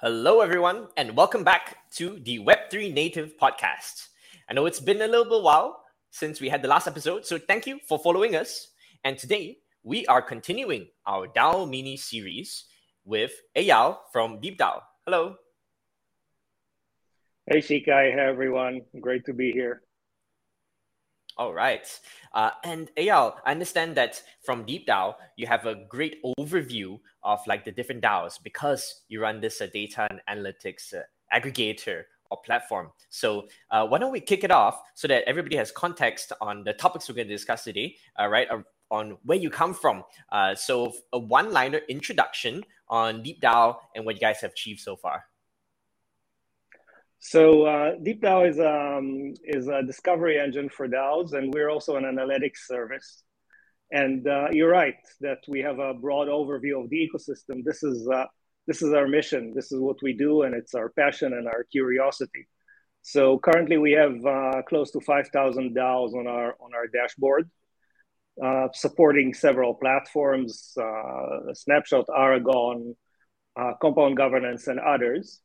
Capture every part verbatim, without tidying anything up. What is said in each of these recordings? Hello, everyone, and welcome back to the web three Native Podcast. I know it's been a little while since we had the last episode, so thank you for following us. And today, we are continuing our DAO mini-series with Eyal from DeepDAO. Hello. Hey, Shikai. Hey, everyone. Great to be here. All right. Uh, and Eyal, I understand that from DeepDAO, you have a great overview of like the different DAOs because you run this uh, data and analytics uh, aggregator or platform. So uh, why don't we kick it off so that everybody has context on the topics we're going to discuss today, uh, right, uh, on where you come from. Uh, so a one-liner introduction on DeepDAO and what you guys have achieved so far. So uh, DeepDAO is, um, is a discovery engine for DAOs, and we're also an analytics service. And uh, you're right that we have a broad overview of the ecosystem. This is uh, this is our mission. This is what we do, and it's our passion and our curiosity. So currently, we have uh, close to five thousand DAOs on our on our dashboard, uh, supporting several platforms: uh, Snapshot, Aragon, uh, Compound governance, and others.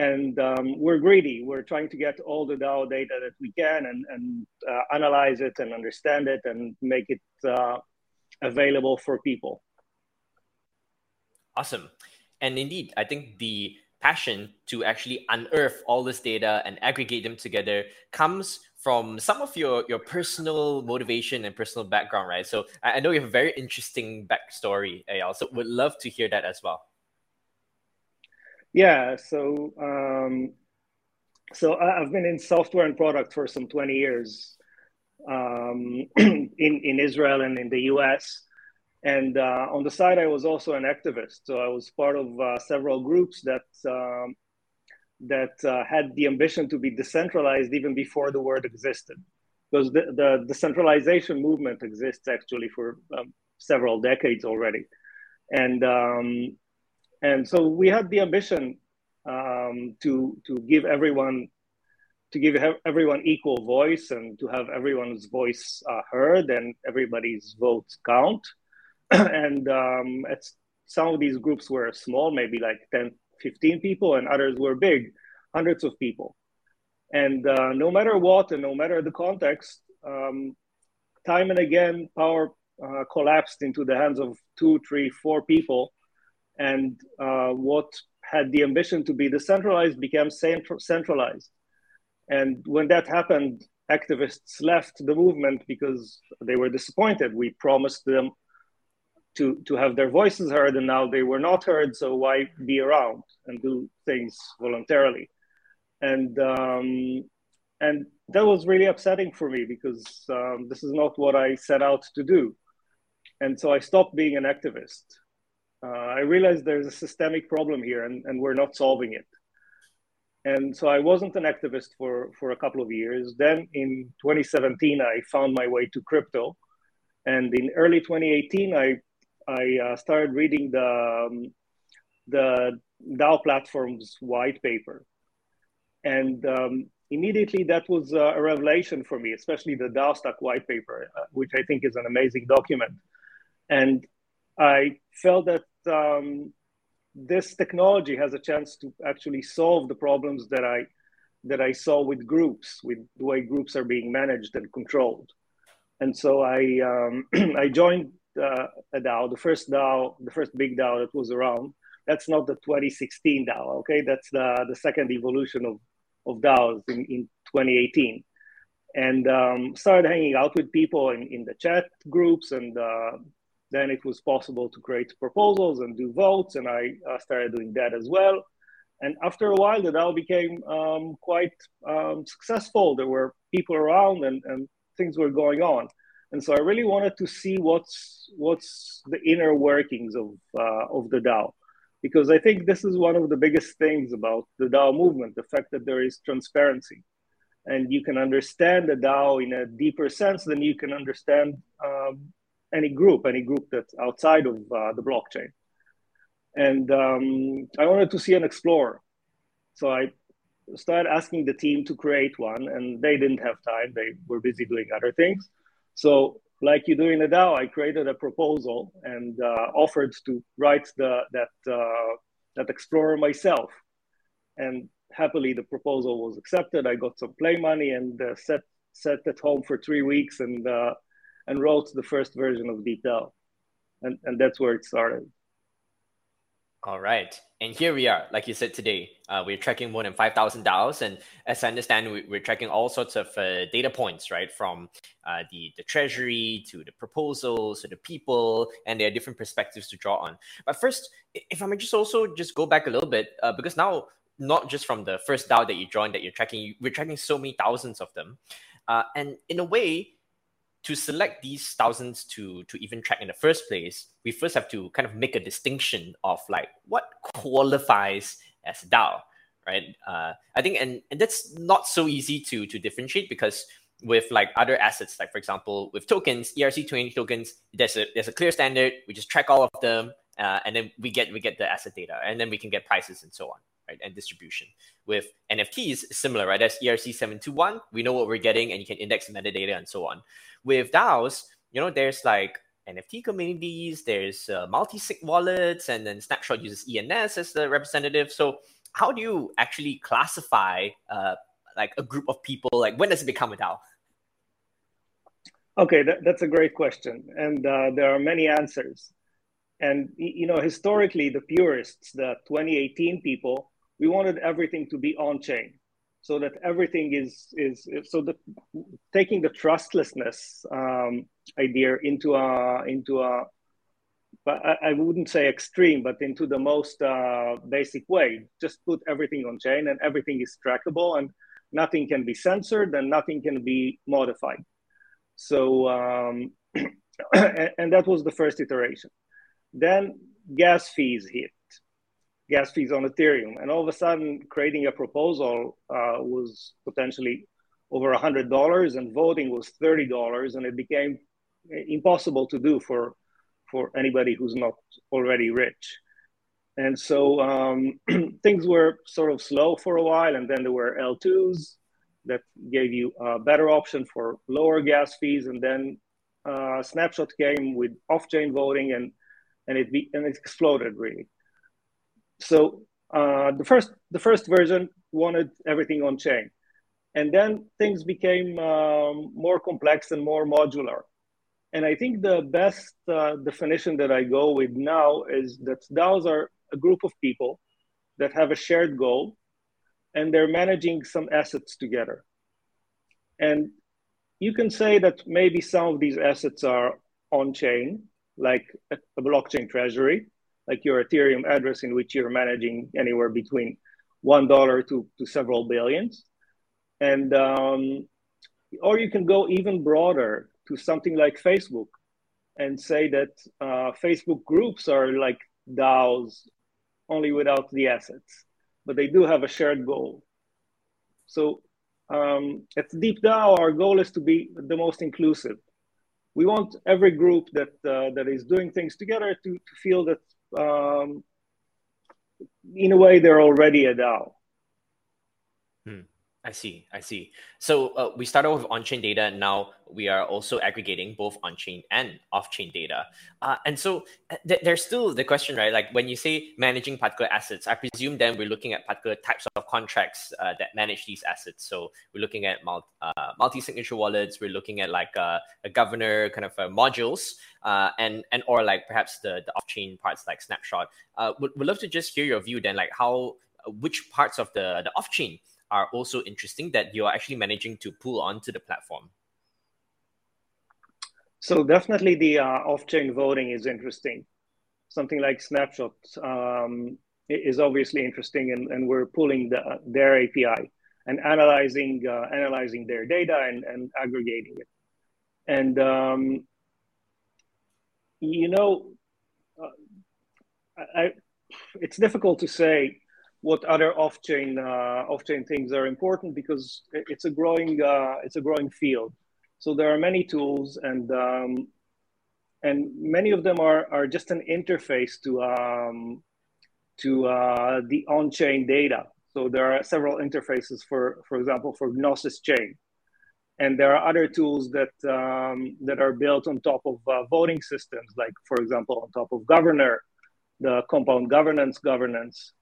And um, we're greedy. We're trying to get all the DAO data that we can and, and uh, analyze it and understand it and make it uh, available for people. Awesome. And indeed, I think the passion to actually unearth all this data and aggregate them together comes from some of your, your personal motivation and personal background, right? So I know you have a very interesting backstory, Eyal. So would love to hear that as well. Yeah, so um, so I've been in software and product for some twenty years um, in, in Israel and in the U S. And uh, on the side, I was also an activist. So I was part of uh, several groups that um, that uh, had the ambition to be decentralized even before the word existed. Because the, the decentralization movement exists actually for um, several decades already. And um And so we had the ambition um, to to give everyone to give everyone equal voice and to have everyone's voice uh, heard and everybody's votes count. And um, it's, some of these groups were small, maybe like ten, fifteen people, and others were big, hundreds of people. And uh, no matter what and no matter the context, um, time and again, power uh, collapsed into the hands of two, three, four people. And uh, what had the ambition to be decentralized became centralized. And when that happened, activists left the movement because they were disappointed. We promised them to, to have their voices heard, and now they were not heard, so why be around and do things voluntarily? And um, and that was really upsetting for me because um, this is not what I set out to do. And so I stopped being an activist. Uh, I realized there's a systemic problem here and, and we're not solving it. And so I wasn't an activist for, for a couple of years. Then in twenty seventeen, I found my way to crypto. And in early twenty eighteen, I I uh, started reading the, um, the DAO platform's white paper. And um, immediately that was a revelation for me, especially the DAO stack white paper, uh, which I think is an amazing document. And I felt that um, this technology has a chance to actually solve the problems that I that I saw with groups, with the way groups are being managed and controlled. And so I um, I joined uh, a DAO, the first DAO, the first big DAO that was around. That's not the twenty sixteen DAO, okay? That's the, the second evolution of, of DAOs in, in twenty eighteen. And um, started hanging out with people in, in the chat groups and uh, Then it was possible to create proposals and do votes, and I uh, started doing that as well. And after a while, the DAO became um, quite um, successful. There were people around, and, and things were going on. And so I really wanted to see what's what's the inner workings of uh, of the DAO, because I think this is one of the biggest things about the DAO movement: the fact that there is transparency, and you can understand the DAO in a deeper sense than you can understand. Um, any group, any group that's outside of uh, the blockchain. And um, I wanted to see and explore. So I started asking the team to create one, and they didn't have time. They were busy doing other things. So like you do in a DAO, I created a proposal and uh, offered to write the, that, uh, that explorer myself. And happily, the proposal was accepted. I got some play money and uh, sat, sat at home for three weeks and, uh, and wrote the first version of DeepDAO. And, and that's where it started. All right. And here we are, like you said today, uh, we're tracking more than five thousand DAOs. And as I understand, we, we're tracking all sorts of uh, data points, right? From uh, the, the treasury to the proposals to the people, and there are different perspectives to draw on. But first, if I may just also just go back a little bit, uh, because now, not just from the first DAO that you joined that you're tracking, you, we're tracking so many thousands of them. Uh, and in a way, to select these thousands to, to even track in the first place, we first have to kind of make a distinction of like what qualifies as a DAO, right? Uh, I think, and, and that's not so easy to, to differentiate, because with like other assets, like for example, with tokens, E R C twenty tokens, there's a, there's a clear standard. We just track all of them, uh, and then we get, we get the asset data, and then we can get prices and so on, right? And distribution. With N F Ts, similar, right? That's E R C seven twenty-one. We know what we're getting, and you can index metadata and so on. With DAOs, you know, there's like N F T communities, there's uh, multi-sig wallets, and then Snapshot uses E N S as the representative. So how do you actually classify uh, like a group of people? Like when does it become a DAO? Okay, that, that's a great question. And uh, there are many answers. And, you know, historically, the purists, the twenty eighteen people, we wanted everything to be on-chain, so that everything is, is so that taking the trustlessness um, idea into a, into a, I wouldn't say extreme, but into the most uh, basic way, just put everything on-chain and everything is trackable and nothing can be censored and nothing can be modified. So, um, and that was the first iteration. Then gas fees hit. Gas fees on Ethereum. And all of a sudden, creating a proposal uh, was potentially over one hundred dollars, and voting was thirty dollars, and it became impossible to do for, for anybody who's not already rich. And so um, things were sort of slow for a while, and then there were L twos that gave you a better option for lower gas fees, and then uh, Snapshot came with off-chain voting, and, and, it be, and it exploded, really. So uh, the first the first version wanted everything on chain, and then things became um, more complex and more modular. And I think the best uh, definition that I go with now is that DAOs are a group of people that have a shared goal, and they're managing some assets together. And you can say that maybe some of these assets are on chain, like a, a blockchain treasury, like your Ethereum address, in which you're managing anywhere between one dollar to, to several billions. And, um, or you can go even broader to something like Facebook and say that uh, Facebook groups are like DAOs only without the assets, but they do have a shared goal. So um, at DeepDAO, our goal is to be the most inclusive. We want every group that, uh, that is doing things together to, to feel that Um, in a way, they're already a DAO. Hmm. I see. I see. So uh, we started with on-chain data, and now we are also aggregating both on-chain and off-chain data. Uh, and so th- there's still the question, right? Like when you say managing particular assets, I presume then we're looking at particular types of contracts uh, that manage these assets. So we're looking at multi, uh, multi-signature wallets. We're looking at like uh, a governor kind of uh, modules, uh, and and or like perhaps the, the off-chain parts like Snapshot. Uh, would would love to just hear your view then, like how which parts of the the off-chain are also interesting that you're actually managing to pull onto the platform? So definitely the uh, off-chain voting is interesting. Something like Snapshot um, is obviously interesting, and, and we're pulling the, their A P I and analyzing uh, analyzing their data and, and aggregating it. And, um, you know, uh, I, it's difficult to say what other off-chain uh, off-chain things are important, because it's a growing uh, it's a growing field. So there are many tools, and um, and many of them are are just an interface to um, to uh, the on-chain data. So there are several interfaces, for, for example, for Gnosis Chain. And there are other tools that, um, that are built on top of uh, voting systems, like, for example, on top of Governor, the Compound governance governance.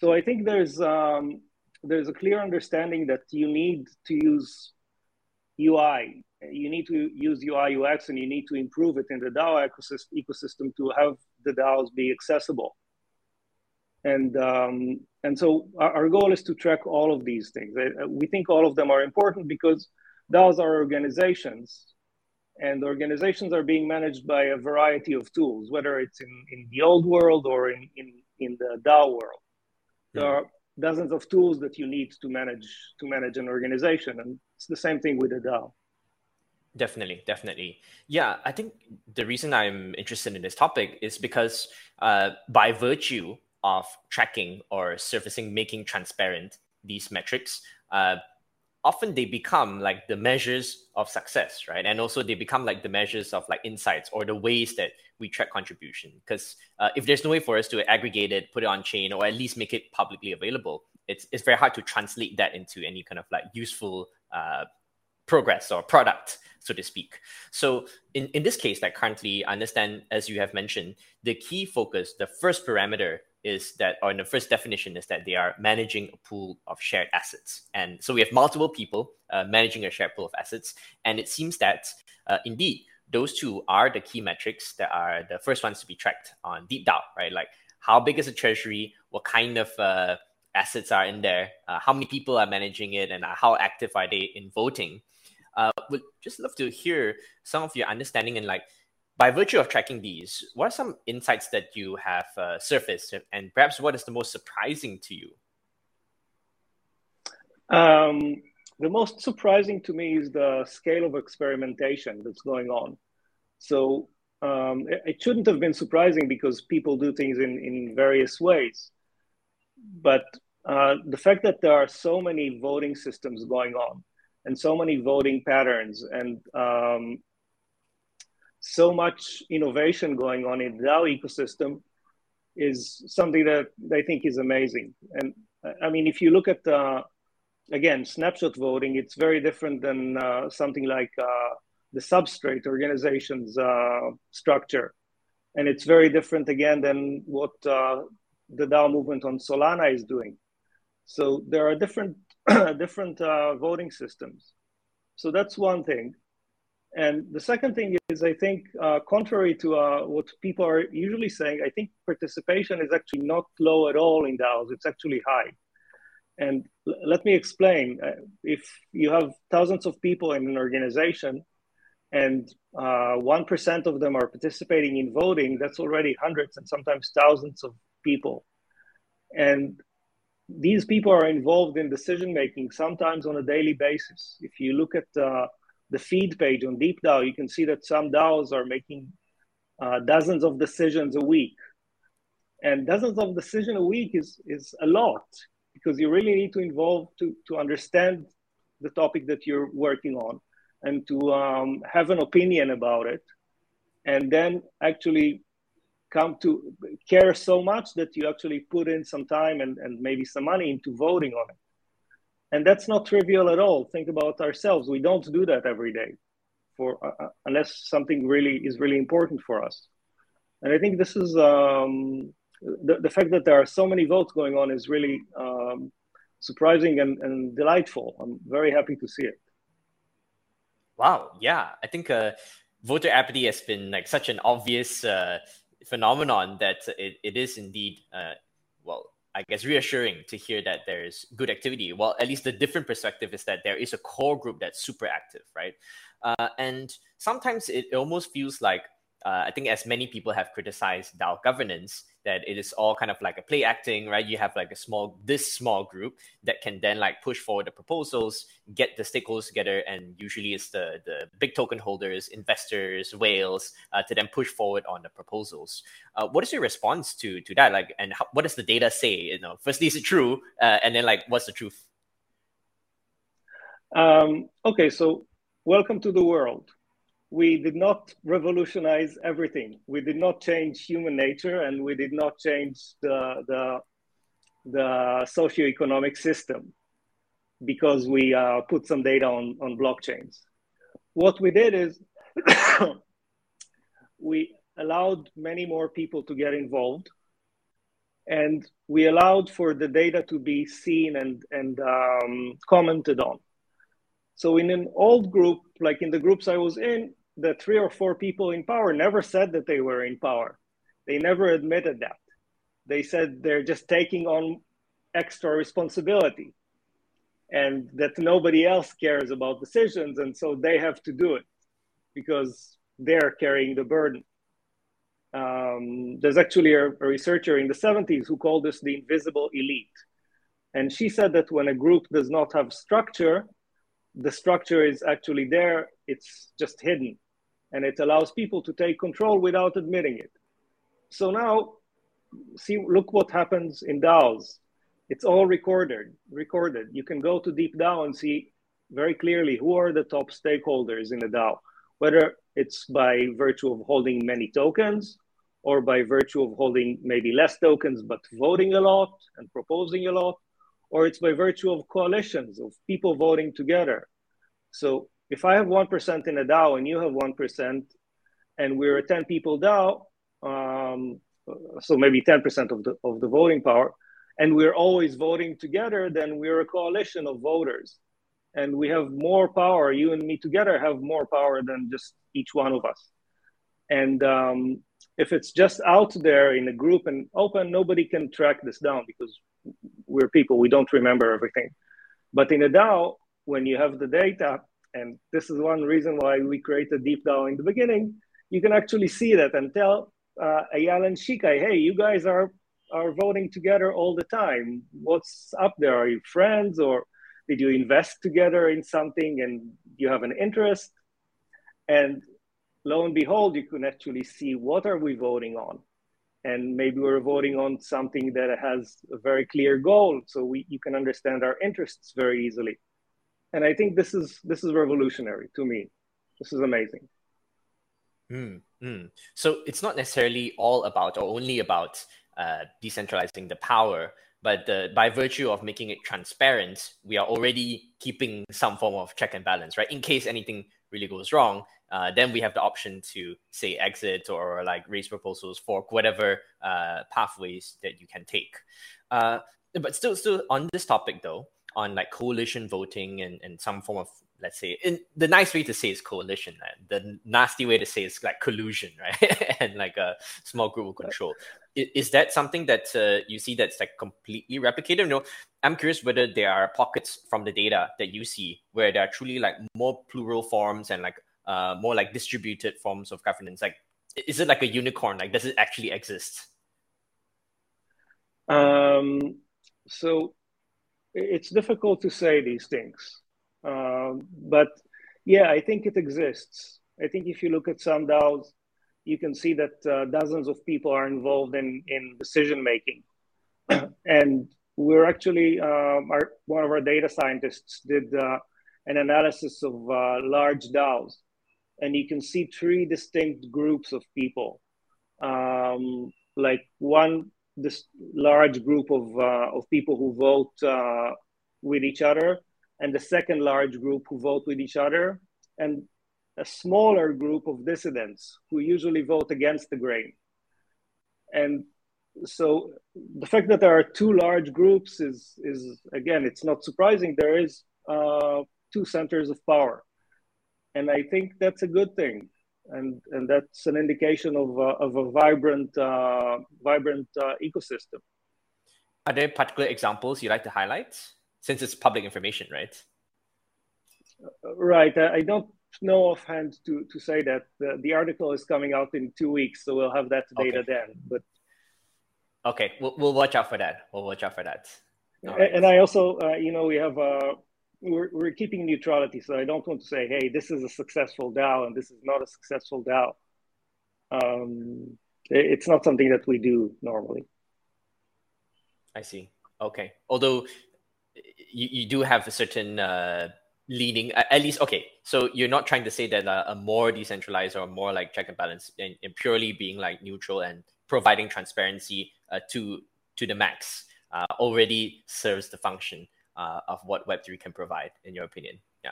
So I think there's, um, there's a clear understanding that you need to use U I. You need to use U I U X, and you need to improve it in the DAO ecosystem to have the DAOs be accessible. And, um, and so our, our goal is to track all of these things. We think all of them are important because DAOs are organizations, and organizations are being managed by a variety of tools, whether it's in, in the old world or in, in, in the DAO world. There are dozens of tools that you need to manage, to manage an organization, and it's the same thing with the DAO. Definitely, definitely. Yeah, I think the reason I'm interested in this topic is because uh, by virtue of tracking or surfacing, making transparent these metrics, uh, often they become like the measures of success, right? And also they become like the measures of like insights or the ways that we track contribution. Because uh, if there's no way for us to aggregate it, put it on chain, or at least make it publicly available, it's, it's very hard to translate that into any kind of like useful uh, progress or product, so to speak. So in, in this case, like currently, I understand, as you have mentioned, the key focus, the first parameter is that, or the first definition is that they are managing a pool of shared assets. And so we have multiple people uh, managing a shared pool of assets. And it seems that uh, indeed, those two are the key metrics that are the first ones to be tracked on DeepDAO, right? Like how big is the treasury? What kind of uh, assets are in there? Uh, how many people are managing it? And how active are they in voting? Uh, would just love to hear some of your understanding and like, by virtue of tracking these, what are some insights that you have uh, surfaced, and perhaps what is the most surprising to you? Um, the most surprising to me is the scale of experimentation that's going on. So um, it, it shouldn't have been surprising because people do things in, in various ways. But uh, the fact that there are so many voting systems going on and so many voting patterns and um, so much innovation going on in the DAO ecosystem is something that I think is amazing. And I mean, if you look at, uh, again, snapshot voting, it's very different than uh, something like uh, the substrate organization's uh, structure. And it's very different, again, than what uh, the DAO movement on Solana is doing. So there are different, different uh, voting systems. So that's one thing. And the second thing is, I think, uh, contrary to uh, what people are usually saying, I think participation is actually not low at all in DAOs. It's actually high. And l let me explain. Uh, if you have thousands of people in an organization and one percent uh, of them are participating in voting, that's already hundreds and sometimes thousands of people. And these people are involved in decision-making, sometimes on a daily basis. If you look at uh, the feed page on DeepDAO, you can see that some DAOs are making uh, dozens of decisions a week. And dozens of decisions a week is, is a lot, because you really need to involve to, to understand the topic that you're working on and to um, have an opinion about it. And then actually come to care so much that you actually put in some time and, and maybe some money into voting on it. And that's not trivial at all. Think about ourselves. We don't do that every day for uh, unless something really is really important for us. And I think this is um, the, the fact that there are so many votes going on is really um, surprising and, and delightful. I'm very happy to see it. Wow. Yeah, I think uh, voter apathy has been like such an obvious uh, phenomenon that it, it is indeed, uh, well, I guess, reassuring to hear that there's good activity. Well, at least the different perspective is that there is a core group that's super active, right? Uh, and sometimes it, it almost feels like, uh, I think as many people have criticized DAO governance, that it is all kind of like a play acting, right? You have like a small, this small group that can then like push forward the proposals, get the stakeholders together, and usually it's the, the big token holders, investors, whales, uh, to then push forward on the proposals. Uh, what is your response to to that? Like, and how, what does the data say? You know, firstly, is it true? Uh, and then like, what's the truth? Um, okay, so welcome to the world. We did not revolutionize everything. We did not change human nature, and we did not change the, the the socioeconomic system because we uh, put some data on, on blockchains. What we did is we allowed many more people to get involved, and we allowed for the data to be seen and, and um, commented on. So in an old group, like in the groups I was in, the three or four people in power never said that they were in power. They never admitted that. They said they're just taking on extra responsibility and that nobody else cares about decisions, and so they have to do it because they're carrying the burden. Um, there's actually a, a researcher in the seventies who called this the invisible elite. And she said that when a group does not have structure, the structure is actually there, it's just hidden. And it allows people to take control without admitting it. So now, see, look what happens in DAOs. It's all recorded, recorded. You can go to DeepDAO and see very clearly who are the top stakeholders in the DAO, whether it's by virtue of holding many tokens or by virtue of holding maybe less tokens, but voting a lot and proposing a lot, or it's by virtue of coalitions of people voting together. So if I have one percent in a DAO and you have one percent and we're a ten people DAO, um, so maybe ten percent of the, of the voting power, and we're always voting together, then we're a coalition of voters. And we have more power, you and me together have more power than just each one of us. And um, if it's just out there in a group and open, nobody can track this down because we're people, we don't remember everything. But in a DAO, when you have the data, and this is one reason why we created DeepDAO in the beginning, you can actually see that and tell uh, Eyal and Shikai, hey, you guys are, are voting together all the time. What's up there? Are you friends, or did you invest together in something and you have an interest? And lo and behold, you can actually see what are we voting on. And maybe we're voting on something that has a very clear goal, so we, you can understand our interests very easily. And I think this is, this is revolutionary to me. This is amazing. Mm, mm. So it's not necessarily all about or only about uh, decentralizing the power, but the, by virtue of making it transparent, we are already keeping some form of check and balance, right? In case anything really goes wrong, uh, then we have the option to say exit or like raise proposals, fork, whatever uh, pathways that you can take. Uh, but still, still on this topic though, on like coalition voting and, and some form of, let's say, in, the nice way to say is coalition. Right? The nasty way to say is like collusion, right? And like a small group will control. Is, is that something that uh, you see that's like completely replicated? No, I'm curious whether there are pockets from the data that you see where there are truly like more plural forms and like uh, more like distributed forms of governance. Like, is it like a unicorn? Like, does it actually exist? Um, so it's difficult to say these things. Uh, but yeah, I think it exists. I think if you look at some DAOs, you can see that uh, dozens of people are involved in, in decision-making. And we're actually, um, our, one of our data scientists did uh, an analysis of uh, large DAOs. And you can see three distinct groups of people. Um, like one, this large group of, uh, of people who vote uh, with each other, and the second large group who vote with each other, and a smaller group of dissidents who usually vote against the grain. And so the fact that there are two large groups is, is again, it's not surprising. There is uh, two centers of power. And I think that's a good thing. And, and that's an indication of a, of a vibrant, uh, vibrant uh, ecosystem. Are there particular examples you'd like to highlight? Since it's public information, right? Right. I don't know offhand to, to say that. The, the article is coming out in two weeks, so we'll have that data okay. then. But okay, we'll, we'll watch out for that. We'll watch out for that. All right. And I also, uh, you know, we have, uh, we're, we're keeping neutrality. So I don't want to say, hey, this is a successful DAO and this is not a successful DAO. Um, it's not something that we do normally. I see. Okay. Although, You, you do have a certain uh, leaning, at least, okay, so you're not trying to say that uh, a more decentralized or more like check and balance and, and purely being like neutral and providing transparency uh, to to the max uh, already serves the function uh, of what Web three can provide, in your opinion? Yeah.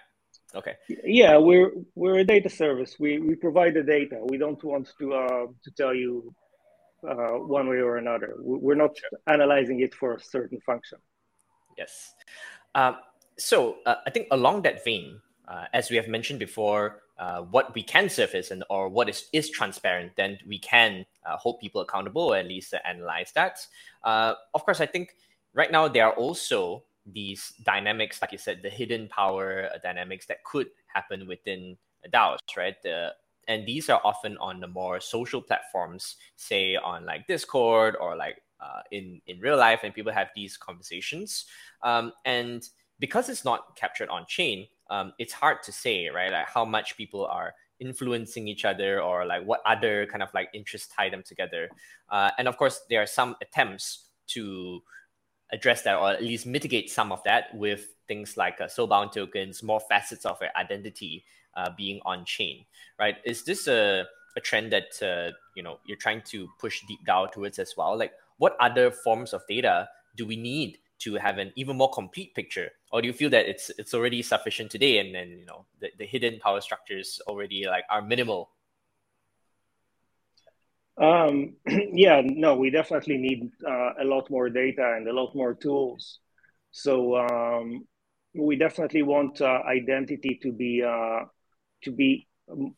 Okay. Yeah, we're we're a data service. We we provide the data. We don't want to uh, to tell you uh, one way or another. We're not analyzing it for a certain function. Yes. Um, so uh, I think along that vein, uh, as we have mentioned before, Uh, what we can surface and or what is, is transparent, then we can uh, hold people accountable, or at least uh, analyze that. Uh, of course, I think right now there are also these dynamics, like you said, the hidden power dynamics that could happen within DAOs, right? The, and these are often on the more social platforms, say on like Discord or like uh, in, in real life, and people have these conversations. Um, and because it's not captured on chain, Um, it's hard to say, right? Like how much people are influencing each other, or like what other kind of like interests tie them together. Uh, and of course, there are some attempts to address that, or at least mitigate some of that, with things like uh, soulbound tokens, more facets of their identity uh, being on chain, right? Is this a, a trend that uh, you know you're trying to push DeepDAO towards as well? Like, what other forms of data do we need to have an even more complete picture? Or do you feel that it's it's already sufficient today, and then you know the, the hidden power structures already like are minimal? Um, yeah, no, we definitely need uh, a lot more data and a lot more tools. So um, we definitely want uh, identity to be uh, to be um,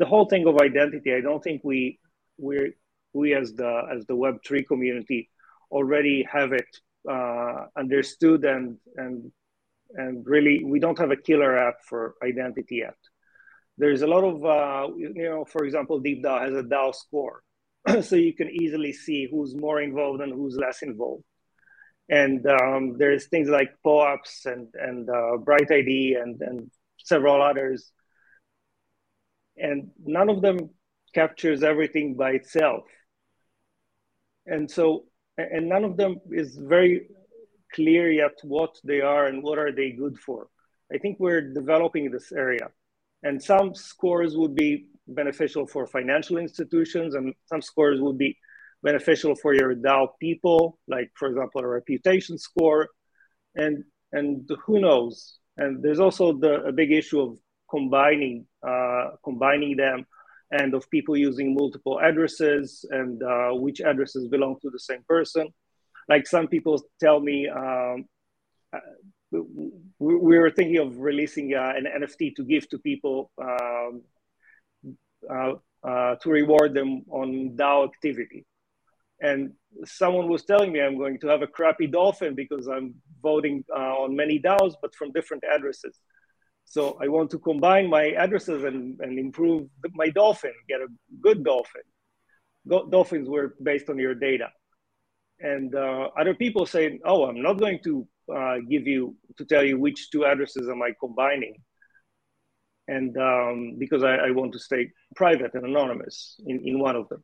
the whole thing of identity. I don't think we we we as the as the Web three community already have it uh understood, and and and really we don't have a killer app for identity yet. There's a lot of uh you know for example, DeepDAO has a DAO score so you can easily see who's more involved and who's less involved, and um there's things like P O A Ps and and uh, BrightID and and several others, and none of them captures everything by itself, and so and none of them is very clear yet what they are and what are they good for. I think we're developing this area, and some scores would be beneficial for financial institutions, and some scores would be beneficial for your DAO people, like for example, a reputation score, and and who knows. And there's also the a big issue of combining uh, combining them, and of people using multiple addresses, and uh, which addresses belong to the same person. Like some people tell me, um, we, we were thinking of releasing uh, an N F T to give to people um, uh, uh, to reward them on DAO activity. And someone was telling me, I'm going to have a crappy dolphin because I'm voting uh, on many DAOs, but from different addresses. So I want to combine my addresses and, and improve my dolphin, get a good dolphin. Dolphins were based on your data. And uh, other people say, oh, I'm not going to uh, give you, to tell you which two addresses am I combining. And um, because I, I want to stay private and anonymous in, in one of them.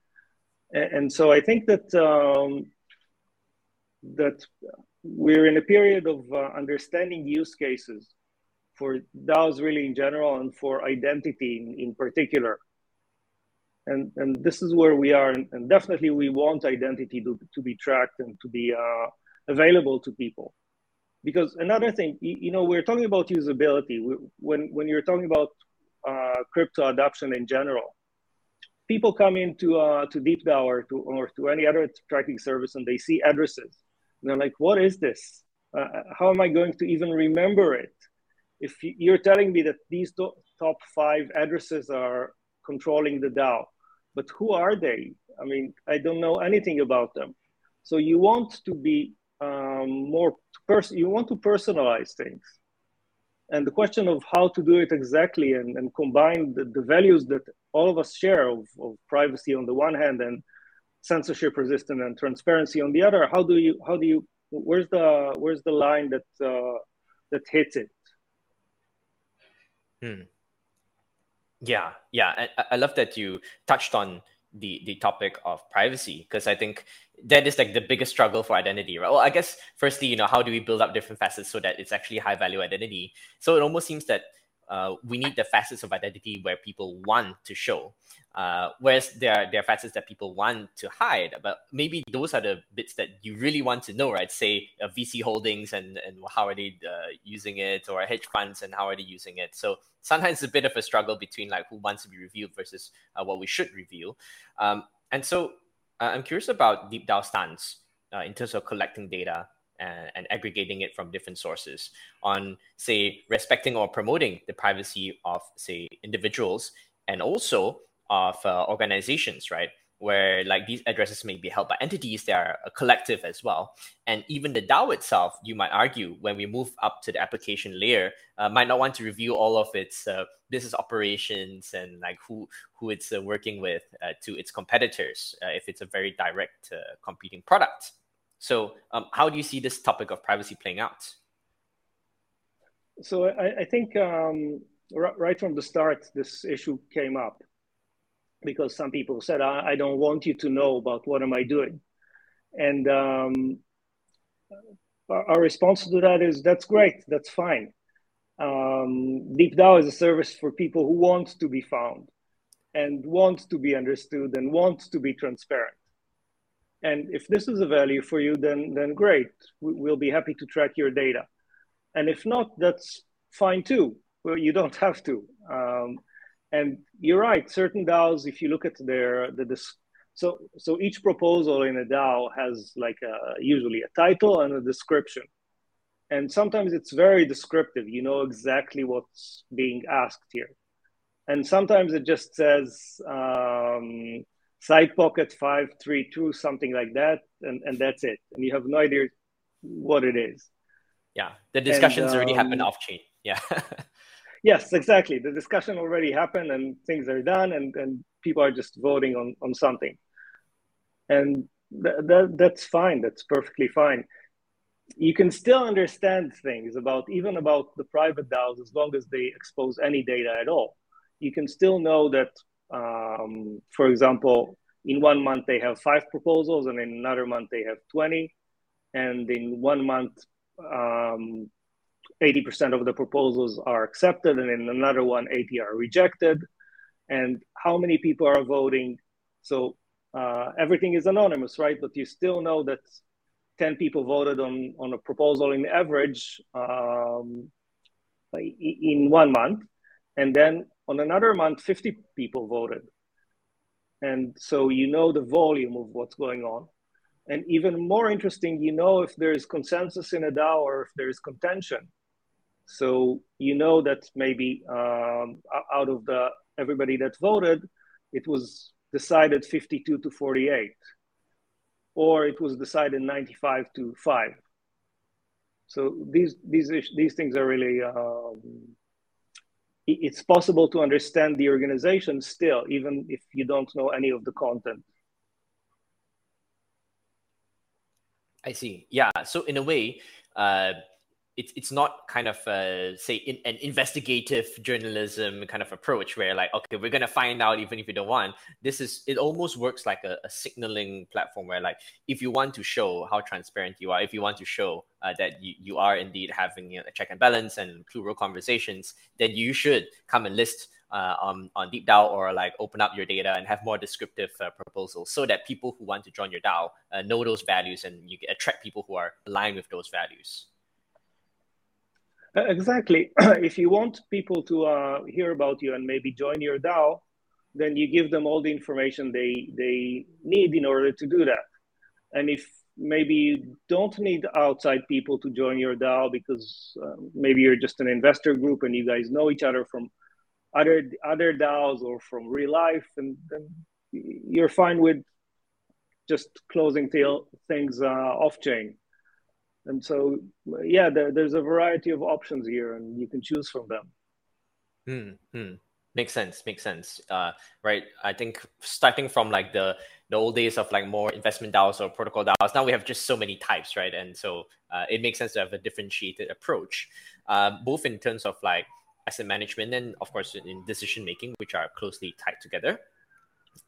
And, and so I think that, um, that we're in a period of uh, understanding use cases for DAOs really in general, and for identity in, in particular. And and this is where we are, and, and definitely we want identity to, to be tracked and to be uh, available to people. Because another thing, you, you know, we're talking about usability. We, when, when you're talking about uh, crypto adoption in general, people come into uh, to DeepDAO or to, or to any other tracking service, and they see addresses. And they're like, what is this? Uh, how am I going to even remember it? If you're telling me that these top five addresses are controlling the DAO, but who are they? I mean, I don't know anything about them. So you want to be um, more, pers- you want to personalize things. And the question of how to do it exactly, and, and combine the, the values that all of us share of, of privacy on the one hand, and censorship resistance and transparency on the other, how do you, how do you, where's the, where's the line that, uh, that hits it? Hmm. Yeah, yeah. I, I love that you touched on the, the topic of privacy, because I think that is like the biggest struggle for identity, right? Well, I guess firstly, you know, how do we build up different facets so that it's actually high value identity? So it almost seems that uh, we need the facets of identity where people want to show. Uh, whereas there are, there are facets that people want to hide, but maybe those are the bits that you really want to know, right? Say uh, V C holdings and, and how are they uh, using it, or hedge funds and how are they using it? So sometimes it's a bit of a struggle between like who wants to be revealed versus uh, what we should reveal. Um, and so uh, I'm curious about DeepDAO's stance uh, in terms of collecting data and, and aggregating it from different sources on, say, respecting or promoting the privacy of, say, individuals, and also of uh, organizations, right, where like these addresses may be held by entities that are a collective as well. And even the DAO itself, you might argue, when we move up to the application layer, uh, might not want to review all of its uh, business operations and like who who it's uh, working with uh, to its competitors uh, if it's a very direct uh, competing product. So um, how do you see this topic of privacy playing out? So I, I think um, r- right from the start, this issue came up, because some people said, I, I don't want you to know about what am I doing. And um, our, our response to that is, that's great, that's fine. Um, DeepDAO is a service for people who want to be found and want to be understood and want to be transparent. And if this is a value for you, then, then great. We, we'll be happy to track your data. And if not, that's fine too. Well, you don't have to. Um, And you're right, certain DAOs, if you look at their, the, the so so each proposal in a DAO has like a, usually a title and a description. And sometimes it's very descriptive. You know exactly what's being asked here. And sometimes it just says um, side pocket five three two, something like that. And, and that's it. And you have no idea what it is. Yeah, the discussions and, um, already happened off chain. Yeah. Yes, exactly. The discussion already happened and things are done and, and people are just voting on, on something. And th- that, that's fine. That's perfectly fine. You can still understand things about, even about the private DAOs, as long as they expose any data at all. You can still know that, um, for example, in one month they have five proposals and in another month they have twenty. And in one month, um, eighty percent of the proposals are accepted, and in another one, eighty are rejected. And how many people are voting? So uh, everything is anonymous, right? But you still know that ten people voted on, on a proposal in average um, in one month. And then on another month, fifty people voted. And so you know the volume of what's going on. And even more interesting, you know if there is consensus in a DAO or if there is contention. So you know that maybe um, out of the everybody that voted, it was decided fifty-two to forty-eight, or it was decided ninety-five to five. So these these these things are really um, it's possible to understand the organization still, even if you don't know any of the content. I see. Yeah. So in a way, uh, it's it's not kind of uh, say in, an investigative journalism kind of approach where like, okay, we're gonna find out even if you don't want. This is it almost works like a, a signaling platform where like if you want to show how transparent you are, if you want to show uh, that you, you are indeed having, you know, a check and balance and plural conversations, then you should come and list uh, on on DeepDAO or like open up your data and have more descriptive uh, proposals so that people who want to join your DAO uh, know those values and you attract people who are aligned with those values. Exactly. If you want people to uh, hear about you and maybe join your DAO, then you give them all the information they they need in order to do that. And if maybe you don't need outside people to join your DAO because uh, maybe you're just an investor group and you guys know each other from other other DAOs or from real life, and, and you're fine with just closing th- things uh, off-chain. And so, yeah, there, there's a variety of options here, and you can choose from them. Mm-hmm. Makes sense. Makes sense. Uh, right. I think starting from like the the old days of like more investment DAOs or protocol DAOs, now we have just so many types, right? And so uh, it makes sense to have a differentiated approach, uh, both in terms of like asset management and, of course, in decision making, which are closely tied together.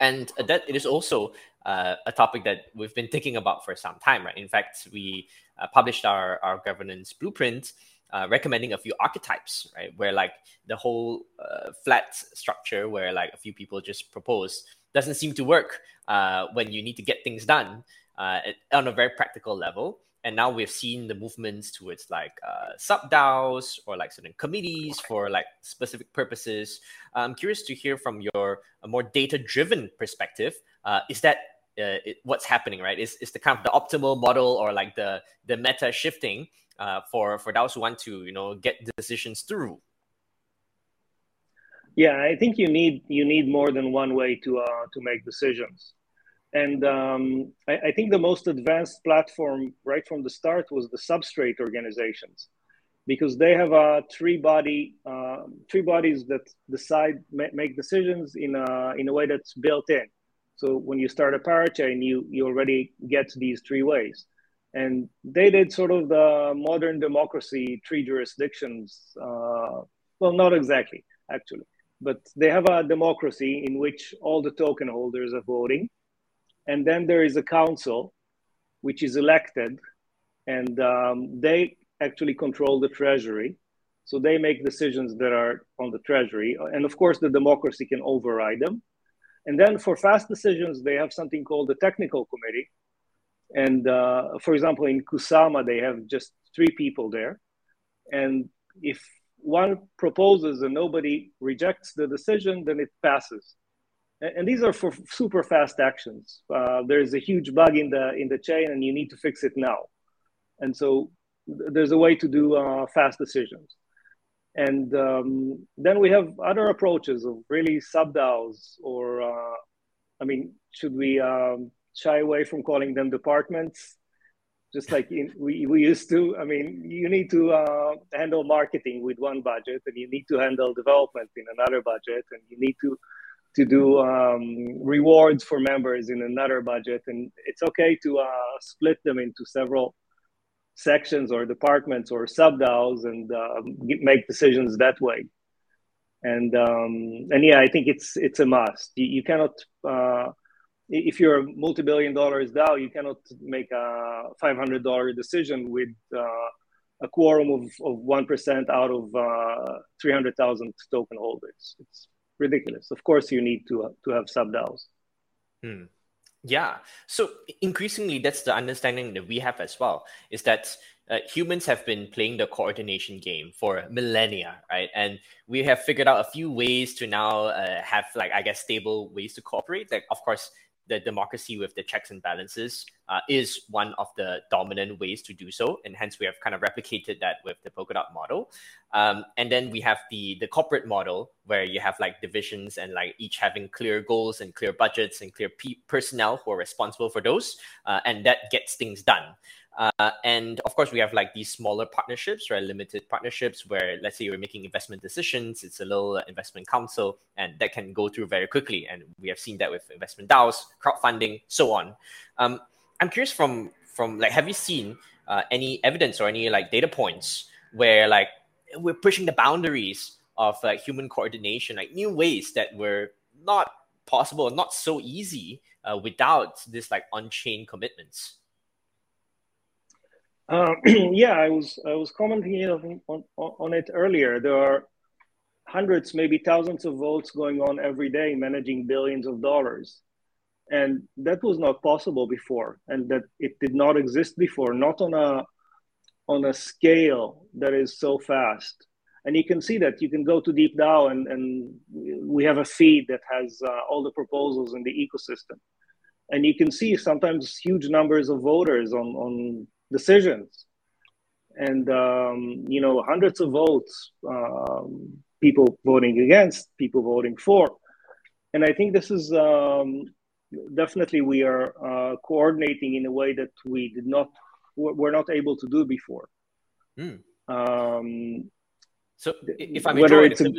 And that it is also uh, a topic that we've been thinking about for some time, right? In fact, we uh, published our, our governance blueprint uh, recommending a few archetypes, right? Where like the whole uh, flat structure where like a few people just propose doesn't seem to work uh, when you need to get things done uh, on a very practical level. And now we've seen the movements towards like uh, sub-DAOs or like certain committees for like specific purposes. I'm curious to hear from your a more data-driven perspective. Uh, is that uh, it, what's happening, right? Is is the kind of the optimal model or like the the meta shifting uh, for for DAOs who want to you know get decisions through? Yeah, I think you need you need more than one way to uh, to make decisions. And um, I, I think the most advanced platform right from the start was the substrate organizations, because they have a three body, uh, three bodies that decide make decisions in a in a way that's built in. So when you start a parachain, you you already get these three ways, and they did sort of the modern democracy three jurisdictions. Uh, well, not exactly actually, but they have a democracy in which all the token holders are voting. And then there is a council, which is elected, and um, they actually control the treasury. So they make decisions that are on the treasury. And of course, the democracy can override them. And then for fast decisions, they have something called the technical committee. And uh, for example, in Kusama, they have just three people there. And if one proposes and nobody rejects the decision, then it passes. And these are for super fast actions. Uh, there's a huge bug in the in the chain, and you need to fix it now. And so th- there's a way to do uh, fast decisions. And um, then we have other approaches of really sub-DAOs, or uh, I mean, should we um, shy away from calling them departments? Just like in, we we used to. I mean, you need to uh, handle marketing with one budget, and you need to handle development in another budget, and you need to. to do um, rewards for members in another budget. And it's okay to uh, split them into several sections or departments or sub-DAOs and uh, make decisions that way. And um, and yeah, I think it's it's a must. You, you cannot, uh, if you're a multi-billion dollars DAO, you cannot make a five hundred dollars decision with uh, a quorum of, of one percent out of uh, three hundred thousand token holders. It's ridiculous. Of course, you need to uh, to have sub-DAOs. Hmm. Yeah. So increasingly, that's the understanding that we have as well, is that uh, humans have been playing the coordination game for millennia, right? And we have figured out a few ways to now uh, have, like, I guess, stable ways to cooperate. Like, of course, the democracy with the checks and balances uh, is one of the dominant ways to do so. And hence, we have kind of replicated that with the Polkadot model. Um, and then we have the, the corporate model where you have like divisions and like each having clear goals and clear budgets and clear pe- personnel who are responsible for those. Uh, and that gets things done. Uh, and of course, we have like these smaller partnerships, right? Limited partnerships where, let's say, you're making investment decisions. It's a little investment council, and that can go through very quickly. And we have seen that with investment DAOs, crowdfunding, so on. Um, I'm curious from from like, have you seen uh, any evidence or any like data points where like we're pushing the boundaries of like human coordination, like new ways that were not possible, not so easy uh, without this like on-chain commitments? Uh, yeah, I was I was commenting on, on on it earlier. There are hundreds, maybe thousands of votes going on every day, managing billions of dollars, and that was not possible before, and that it did not exist before, not on a on a scale that is so fast. And you can see that you can go to DeepDAO, and and we have a feed that has uh, all the proposals in the ecosystem, and you can see sometimes huge numbers of voters on on. decisions, and um, you know, hundreds of votes, um, people voting against, people voting for, and I think this is um, definitely we are uh, coordinating in a way that we did not, we're not able to do before. Mm. Um, so, if I'm whether it's a,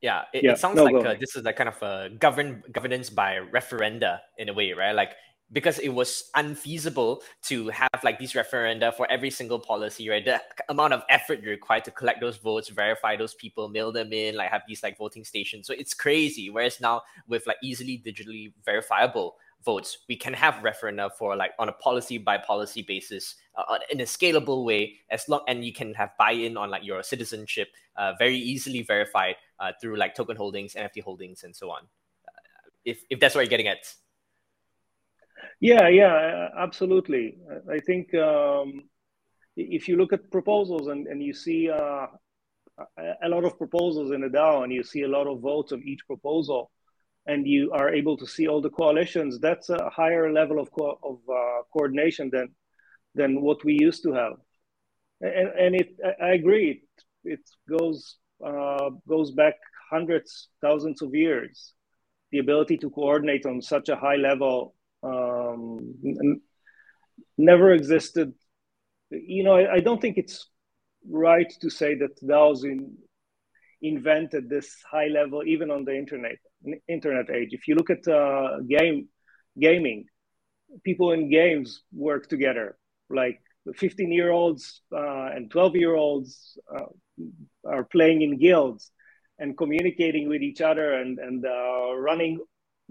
yeah, it, yeah, it sounds no, like uh, this is like kind of a govern governance by referenda in a way, right? Like. Because it was unfeasible to have like these referenda for every single policy, right? The amount of effort you're required to collect those votes, verify those people, mail them in, like have these like voting stations. So it's crazy. Whereas now with like easily digitally verifiable votes. We can have referenda for like on a policy by policy basis uh, in a scalable way, as long and you can have buy-in on like your citizenship uh, very easily verified uh, through like token holdings, N F T holdings, and so on. Uh, if if that's what you're getting at. Yeah, yeah, absolutely. I think um, if you look at proposals and, and you see uh, a lot of proposals in a DAO and you see a lot of votes on each proposal and you are able to see all the coalitions, that's a higher level of co- of uh, coordination than than what we used to have. And, and it, I agree, it, it goes uh, goes back hundreds, thousands of years, the ability to coordinate on such a high level um n- never existed. You know, I, I don't think it's right to say that DAOs in, invented this high level, even on the internet internet age. If you look at uh, game gaming, people in games work together. Like fifteen-year-olds uh, and twelve-year-olds uh, are playing in guilds and communicating with each other and and uh, running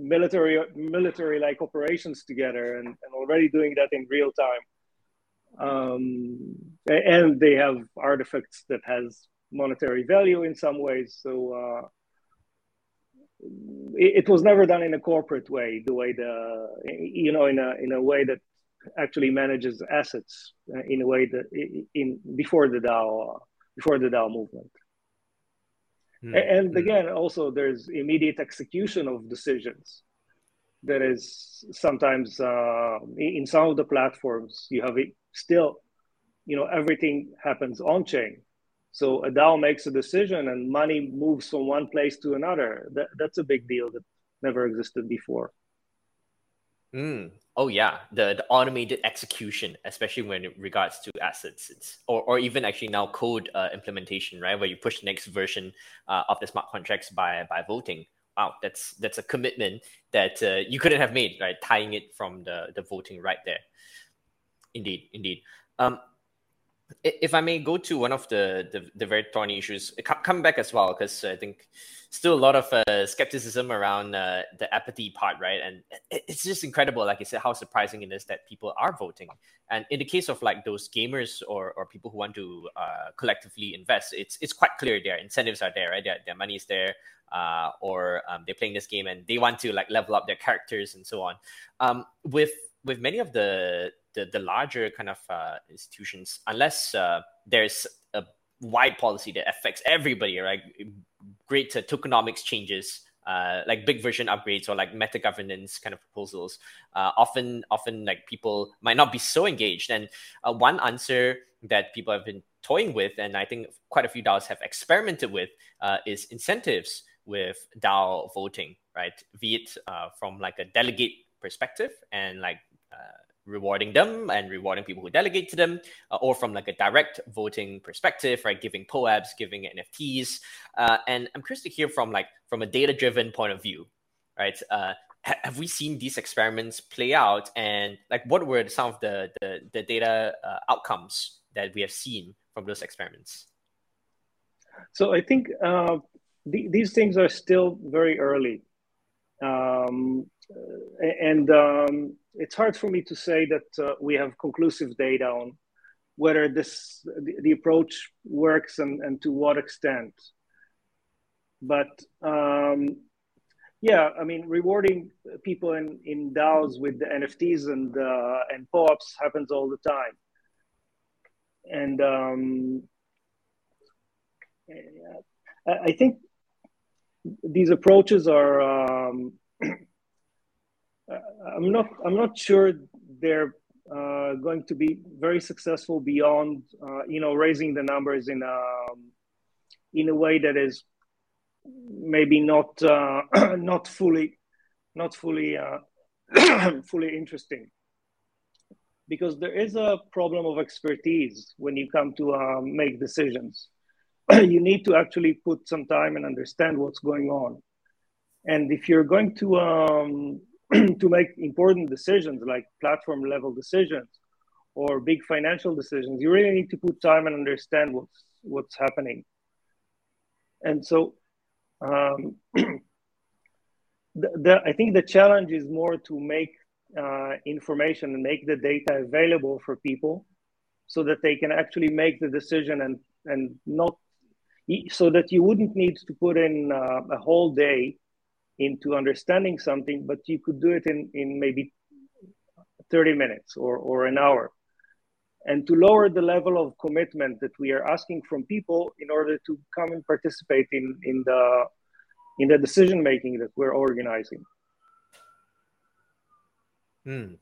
military military like operations together and, and already doing that in real time, um and they have artifacts that has monetary value in some ways. So uh it, it was never done in a corporate way, the way the you know in a in a way that actually manages assets uh, in a way that in, in before the DAO uh, before the DAO movement. And again, also there's immediate execution of decisions. That is sometimes uh, in some of the platforms you have it still, you know, everything happens on chain. So a DAO makes a decision and money moves from one place to another. That, that's a big deal that never existed before. Mm. Oh yeah, the, the automated execution, especially when it regards to assets, it's, or or even actually now code uh, implementation, right? Where you push the next version uh, of the smart contracts by by voting. Wow, that's that's a commitment that uh, you couldn't have made, right? Tying it from the, the voting right there. Indeed, indeed. Um, if I may go to one of the, the, the very thorny issues, come back as well, because I think still a lot of uh, skepticism around uh, the apathy part, right? And it's just incredible, like I said, how surprising it is that people are voting. And in the case of like those gamers or or people who want to uh, collectively invest, it's it's quite clear their incentives are there, right? Their, their money is there, uh, or um, they're playing this game and they want to like level up their characters and so on. Um, with with many of the The, the larger kind of uh, institutions, unless uh, there's a wide policy that affects everybody, right? Great uh, tokenomics changes, uh, like big version upgrades or like meta governance kind of proposals. Uh, often, often like people might not be so engaged. And uh, one answer that people have been toying with, and I think quite a few DAOs have experimented with, uh, is incentives with DAO voting, right? Be it uh, from like a delegate perspective and like uh, rewarding them and rewarding people who delegate to them, uh, or from like a direct voting perspective, right? Giving P O A Ps, giving N F Ts. Uh, and I'm curious to hear from like, from a data-driven point of view, right? Uh, ha- have we seen these experiments play out? And like, what were some of the, the, the data uh, outcomes that we have seen from those experiments? So I think uh, th- these things are still very early. Um, and um, it's hard for me to say that uh, we have conclusive data on whether this the, the approach works and, and to what extent. But um, yeah, I mean, rewarding people in, in DAOs with the N F Ts and uh, and P O A Ps happens all the time. And um, I think these approaches are, um, I'm not I'm not sure they're uh, going to be very successful beyond, uh, you know, raising the numbers in a, in a way that is maybe not uh, not fully not fully uh, fully interesting, because there is a problem of expertise when you come to uh, make decisions. You need to actually put some time and understand what's going on. And if you're going to um, to make important decisions like platform level decisions or big financial decisions, you really need to put time and understand what's what's happening. And so um, the, the, I think the challenge is more to make uh, information and make the data available for people so that they can actually make the decision and, and not, so that you wouldn't need to put in uh, a whole day into understanding something, but you could do it in, in maybe thirty minutes or, or an hour. And to lower the level of commitment that we are asking from people in order to come and participate in, in the, in the decision-making that we're organizing. Mm.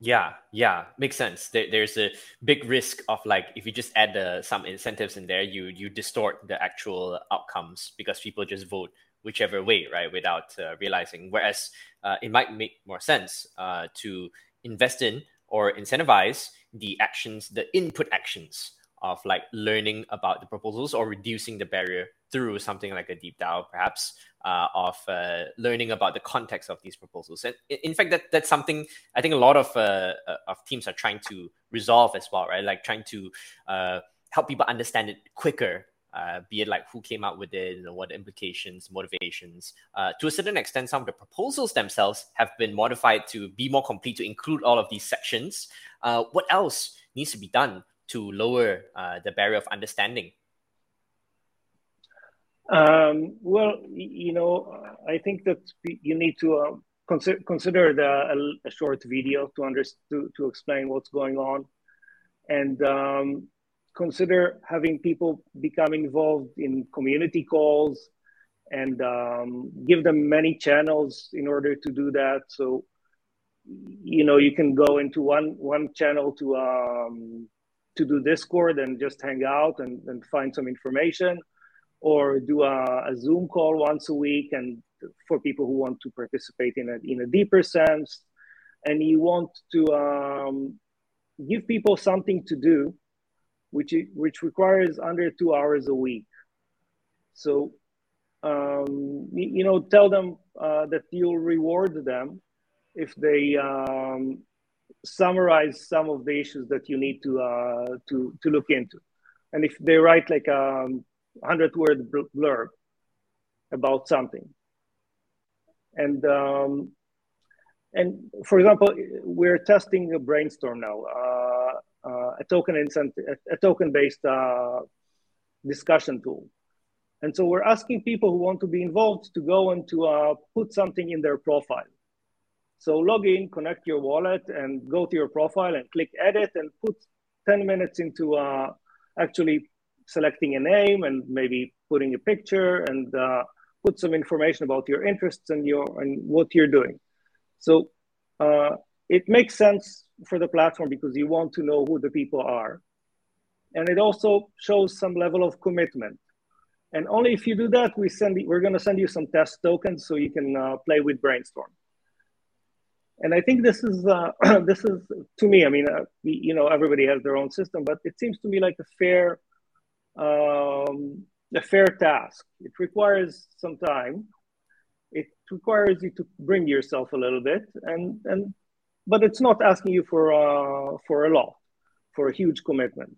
Yeah, yeah, makes sense. There, there's a big risk of like, if you just add uh, some incentives in there, you you distort the actual outcomes because people just vote whichever way, right, without uh, realizing. Whereas uh, it might make more sense uh, to invest in or incentivize the actions, the input actions of like learning about the proposals or reducing the barrier through something like a DeepDAO, perhaps, uh, of uh, learning about the context of these proposals. And in fact, that that's something I think a lot of uh, of teams are trying to resolve as well, right? Like trying to uh, help people understand it quicker, uh, be it like who came up with it, you know, what the implications, motivations. Uh, to a certain extent, some of the proposals themselves have been modified to be more complete, to include all of these sections. Uh, what else needs to be done to lower uh, the barrier of understanding? Um, well, you know, I think that you need to uh, consider, consider the, a, a short video to, under, to, to explain what's going on, and um, consider having people become involved in community calls and um, give them many channels in order to do that. So, you know, you can go into one, one channel to, um, to do Discord and just hang out and, and find some information, or do a, a Zoom call once a week, and for people who want to participate in a, in a deeper sense. And you want to um, give people something to do, which, which requires under two hours a week. So, um, you know, tell them uh, that you'll reward them if they um, summarize some of the issues that you need to, uh, to, to look into. And if they write like a hundred word blurb about something. And um, and for example, we're testing a Brainstorm now, uh, uh, a token incentive, a token based uh, discussion tool. And so we're asking people who want to be involved to go and to uh, put something in their profile. So log in, connect your wallet, and go to your profile and click edit, and put ten minutes into uh, actually selecting a name and maybe putting a picture, and uh, put some information about your interests and your and what you're doing. So uh, it makes sense for the platform because you want to know who the people are. And it also shows some level of commitment. And only if you do that, we send, we're gonna send you some test tokens so you can uh, play with Brainstorm. And I think this is, uh, this is to me, I mean, uh, you know, everybody has their own system, but it seems to me like a fair, Um, a fair task. It requires some time. It requires you to bring yourself a little bit, and and but it's not asking you for uh, for a lot, for a huge commitment.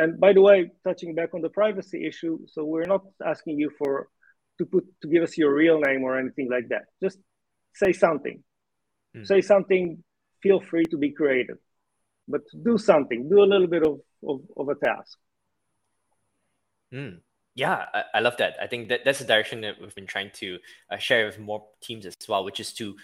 And by the way, touching back on the privacy issue, so we're not asking you for to put to give us your real name or anything like that. Just say something. Mm. Say something. Feel free to be creative, but do something. Do a little bit of of, of a task. Mm. Yeah, I, I love that. I think that that's the direction that we've been trying to uh, share with more teams as well, which is to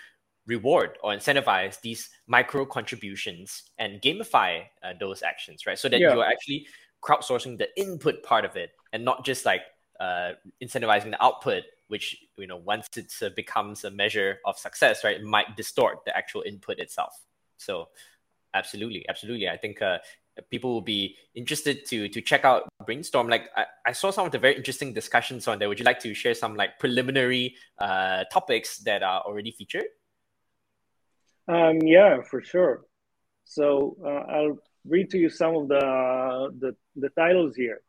reward or incentivize these micro contributions and gamify uh, those actions, right? So that yeah. You're actually crowdsourcing the input part of it and not just like uh, incentivizing the output, which, you know, once it uh, becomes a measure of success, right, it might distort the actual input itself. So absolutely, absolutely. I think uh, people will be interested to to check out Brainstorm. Like I, I saw some of the very interesting discussions on there. Would you like to share some like preliminary uh, topics that are already featured? Um, yeah, for sure. So uh, I'll read to you some of the the, the titles here.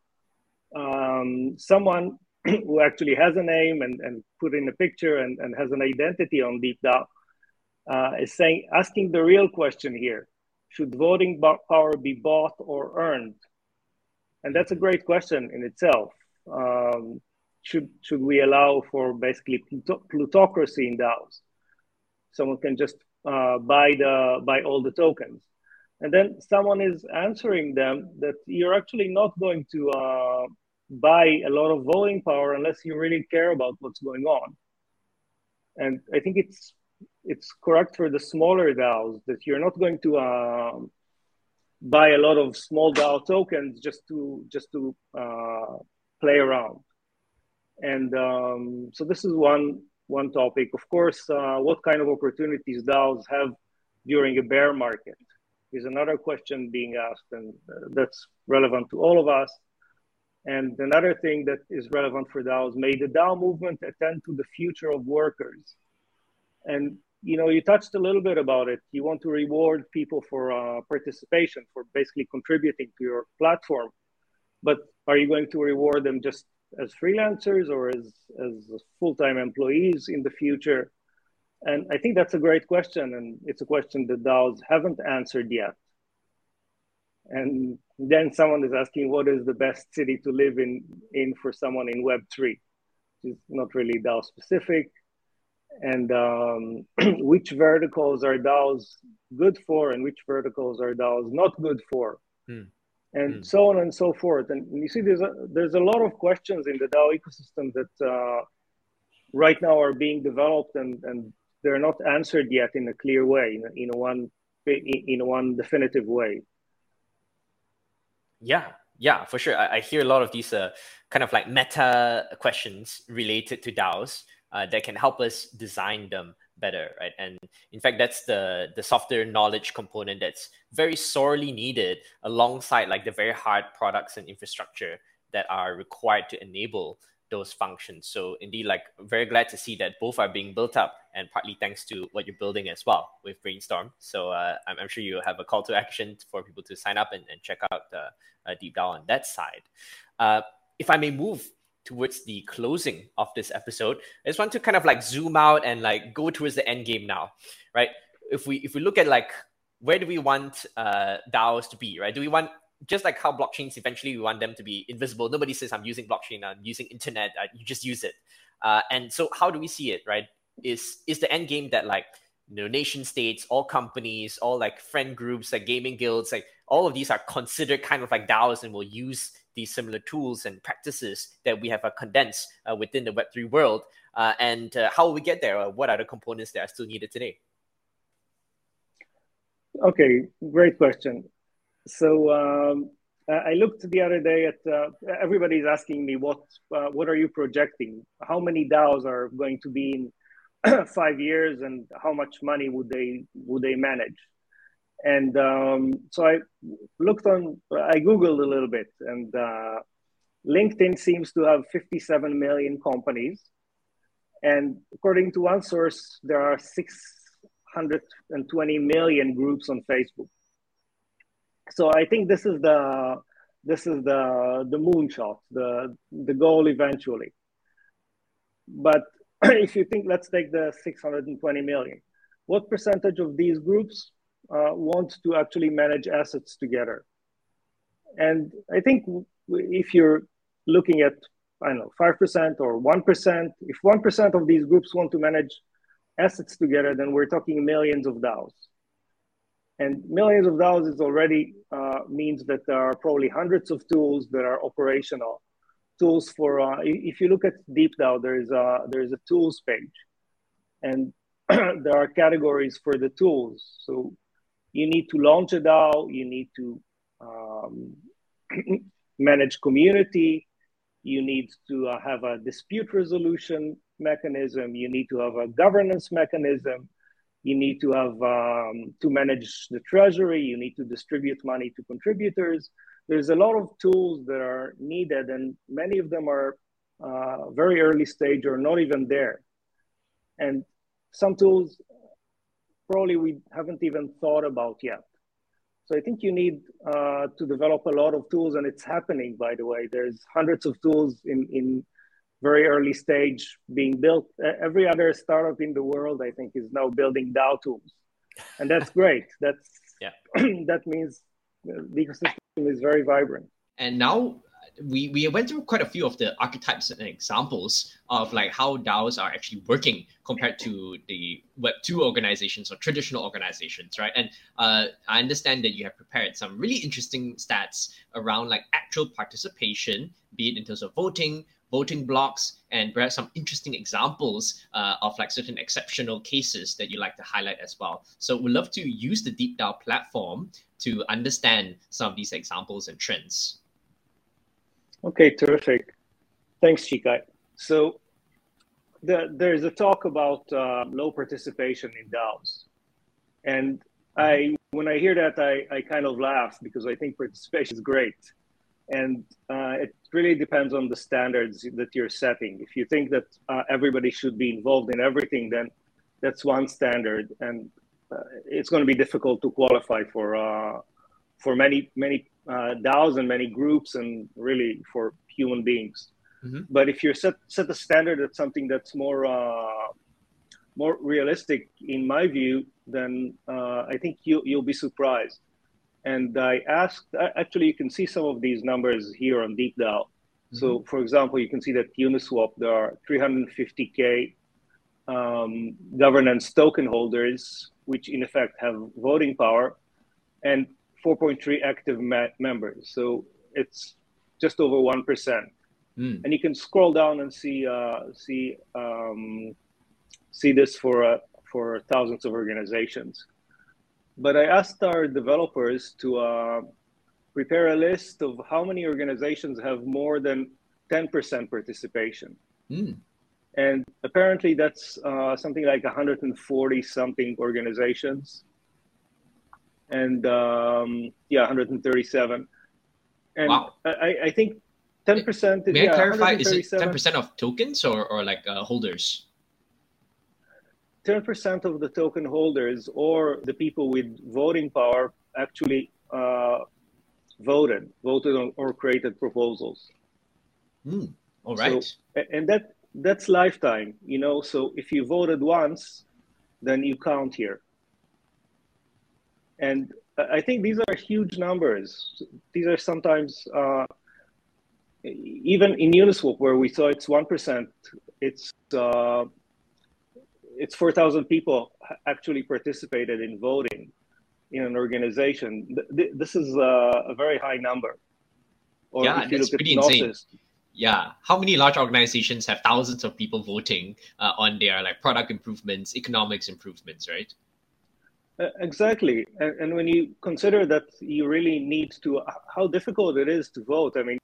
Um, someone who actually has a name and, and put in a picture and, and has an identity on DeepDAO uh, is saying, asking the real question here. Should voting power be bought or earned? And that's a great question in itself. Um, should should we allow for basically plutocracy in DAOs? Someone can just uh, by the by all the tokens. And then someone is answering them that you're actually not going to uh, buy a lot of voting power unless you really care about what's going on. And I think it's it's correct for the smaller DAOs that you're not going to uh, buy a lot of small DAO tokens just to just to uh, play around. And um, so this is one one topic. Of course, uh, what kind of opportunities DAOs have during a bear market is another question being asked, and that's relevant to all of us. And another thing that is relevant for DAOs, may the DAO movement attend to the future of workers. And, you know, you touched a little bit about it. You want to reward people for uh, participation, for basically contributing to your platform. But are you going to reward them just as freelancers or as, as full-time employees in the future? And I think that's a great question. And it's a question that DAOs haven't answered yet. And then someone is asking, what is the best city to live in, in for someone in Web three? It's not really DAO specific. And um, which verticals are DAOs good for and which verticals are DAOs not good for? Mm. And mm. so on and so forth. And you see there's a, there's a lot of questions in the DAO ecosystem that uh, right now are being developed and, and they're not answered yet in a clear way, in, in, one, in one definitive way. Yeah, yeah, for sure. I, I hear a lot of these uh, kind of like meta questions related to DAOs uh, that can help us design them better, right? And in fact, that's the, the software knowledge component that's very sorely needed alongside like the very hard products and infrastructure that are required to enable those functions. So indeed, like very glad to see that both are being built up and partly thanks to what you're building as well with Brainstorm. So uh, I'm, I'm sure you have a call to action for people to sign up and, and check out uh, uh, DeepDAO on that side. Uh, if I may move towards the closing of this episode, I just want to kind of like zoom out and like go towards the end game now, right? If we, if we look at like, where do we want uh, DAOs to be, right? Do we want, just like how blockchains, eventually we want them to be invisible. Nobody says, I'm using blockchain, I'm using internet, uh, you just use it. Uh, and so how do we see it, right? Is is the end game that like, you know, nation states, all companies, all like friend groups, like gaming guilds, like all of these are considered kind of like DAOs and will use these similar tools and practices that we have uh, condensed uh, within the Web three world. Uh, and uh, how will we get there? Uh, what are the components that are still needed today? Okay, great question. So um, I looked the other day at, uh, everybody's asking me, what uh, what are you projecting? How many DAOs are going to be in five years and how much money would they would they manage? And um, so I looked on, I Googled a little bit and uh, LinkedIn seems to have fifty-seven million companies. And according to one source, there are six hundred twenty million groups on Facebook. So I think this is the this is the the moonshot, the the goal eventually. But if you think, let's take the six hundred twenty million. What percentage of these groups uh, want to actually manage assets together? And I think if you're looking at, I don't know, five percent or one percent, if one percent of these groups want to manage assets together, then we're talking millions of DAOs. And millions of DAOs is already uh, means that there are probably hundreds of tools that are operational tools for. Uh, if you look at DeepDAO, there is a there is a tools page, and there are categories for the tools. So you need to launch a DAO, you need to um, manage community, you need to uh, have a dispute resolution mechanism, you need to have a governance mechanism. You need to have um, to manage the treasury. You need to distribute money to contributors. There's a lot of tools that are needed, and many of them are uh, very early stage or not even there. And some tools probably we haven't even thought about yet. So I think you need uh, to develop a lot of tools, and it's happening, by the way. There's hundreds of tools in, in very early stage being built. Every other startup in the world, I think, is now building DAO tools. And that's great. That's yeah. That means the ecosystem is very vibrant. And now we, we went through quite a few of the archetypes and examples of like how DAOs are actually working compared to the Web two organizations or traditional organizations, right? And uh, I understand that you have prepared some really interesting stats around like actual participation, be it in terms of voting, voting blocks, and perhaps some interesting examples uh, of like certain exceptional cases that you like to highlight as well. So we'd love to use the DeepDAO platform to understand some of these examples and trends. Okay, terrific. Thanks, Shikai. So the, there's a talk about uh, low participation in DAOs. And I, when I hear that, I, I kind of laugh because I think participation is great. And uh, it really depends on the standards that you're setting. If you think that uh, everybody should be involved in everything, then that's one standard. And uh, it's going to be difficult to qualify for uh, for many, many uh, DAOs and many groups and really for human beings. Mm-hmm. But if you're set, set a standard at something that's more, uh, more realistic, in my view, then uh, I think you, you'll be surprised. And I asked, actually, you can see some of these numbers here on DeepDAO. Mm-hmm. So, for example, you can see that Uniswap, there are three hundred fifty K um, governance token holders, which in effect have voting power, and four point three active ma- members. So it's just over one percent. Mm. And you can scroll down and see uh, see um, see this for uh, for thousands of organizations. But I asked our developers to uh, prepare a list of how many organizations have more than ten percent participation. Mm. And apparently that's uh, something like one hundred forty something organizations. And um, yeah, one hundred thirty-seven. And wow. I, I think ten percent. May yeah, I clarify, is it ten percent of tokens or, or like uh, holders? ten percent of the token holders or the people with voting power actually uh, voted, voted on or created proposals. Mm, all right. So, and that that's lifetime, you know. So if you voted once, then you count here. And I think these are huge numbers. These are sometimes, uh, even in Uniswap where we saw it's one percent, it's... Uh, It's four thousand people actually participated in voting in an organization. This is a very high number. Or yeah, that's pretty Gnosis, insane. Yeah. How many large organizations have thousands of people voting uh, on their like product improvements, economics improvements, right? Uh, exactly. And, and when you consider that you really need to, how difficult it is to vote. I mean,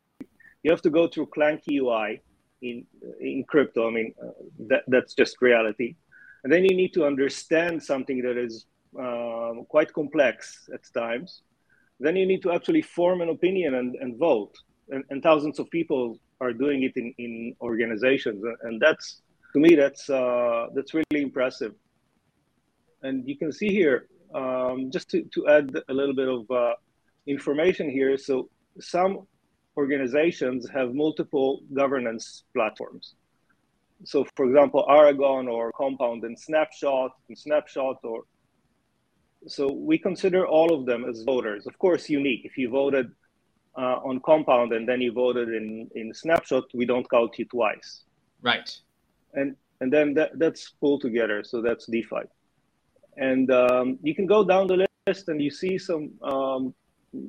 you have to go through clunky U I in in crypto. I mean, uh, that that's just reality. And then you need to understand something that is uh, quite complex at times. Then you need to actually form an opinion and, and vote. And, and thousands of people are doing it in, in organizations. And that's, to me, that's uh, that's really impressive. And you can see here, um, just to, to add a little bit of uh, information here. So some organizations have multiple governance platforms. So, for example, Aragon or Compound and Snapshot, and Snapshot, or so we consider all of them as voters. Of course, unique. If you voted uh, on Compound and then you voted in, in Snapshot, we don't count you twice. Right. And and then that, that's pulled together. So that's DeFi. And um, you can go down the list and you see some um,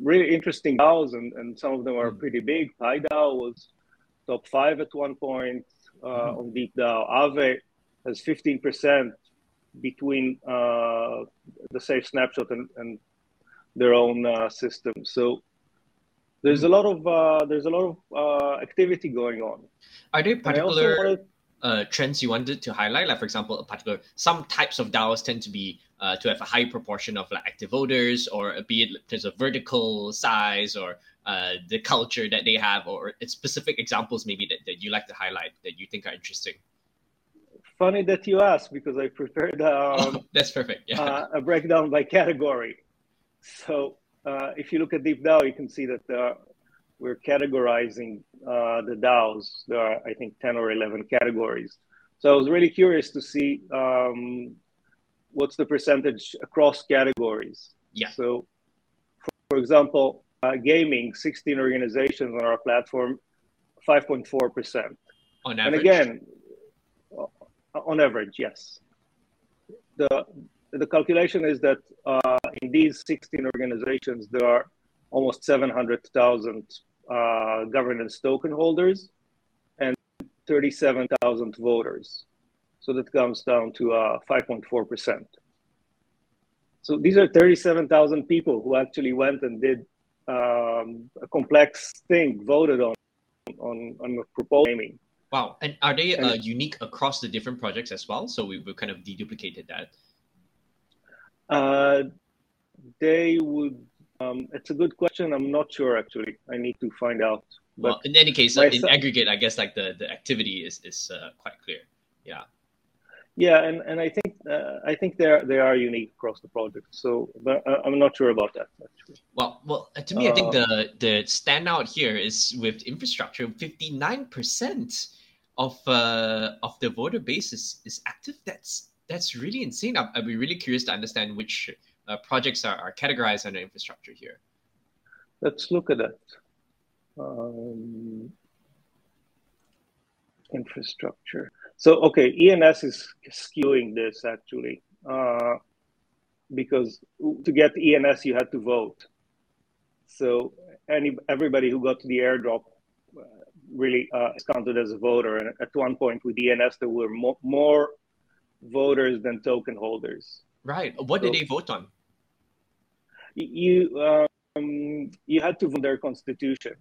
really interesting DAOs, and, and some of them are mm. pretty big. PIDAO was top five at one point. Uh, on DeepDAO. Aave has fifteen percent between uh, the Safe Snapshot and, and their own uh, system. So there's a lot of uh, there's a lot of uh, activity going on. Are there particular wanted... uh, trends you wanted to highlight? Like, for example, a particular some types of DAOs tend to be uh, to have a high proportion of like active voters, or be it in terms of vertical size or Uh, the culture that they have, or specific examples maybe that, that you like to highlight that you think are interesting? Funny that you asked, because I prepared um, oh, that's perfect. Yeah. Uh, a breakdown by category. So uh, if you look at DeepDAO, you can see that uh, we're categorizing uh, the DAOs. There are, I think, ten or eleven categories. So I was really curious to see um, what's the percentage across categories. Yeah. So, for, for example, uh, gaming, sixteen organizations on our platform, five point four percent. On average. And again, on average, yes. The, the calculation is that uh, in these sixteen organizations, there are almost seven hundred thousand uh, governance token holders and thirty-seven thousand voters. So that comes down to uh, five point four percent. So these are thirty-seven thousand people who actually went and did um, a complex thing, voted on on, on a proposal. Naming. Wow. And are they and, uh, unique across the different projects as well? So we, we kind of deduplicated that. Uh, they would, um, it's a good question. I'm not sure, actually. I need to find out. But well, in any case, in son- aggregate, I guess like the, the activity is, is uh, quite clear. Yeah. Yeah, and, and I think uh, I think they are they are unique across the project. So, but I'm not sure about that actually. Well, well, to me, I think uh, the the standout here is with infrastructure. fifty-nine percent of uh, of the voter base is, is active. That's that's really insane. I'd, I'd be really curious to understand which uh, projects are, are categorized under infrastructure here. Let's look at that. Um, infrastructure. So, okay, E N S is skewing this, actually, uh, because to get E N S, you had to vote. So any everybody who got to the airdrop uh, really uh, is counted as a voter. And at one point with E N S, there were mo- more voters than token holders. Right. What so did they vote on? You, um, you had to vote on their constitution.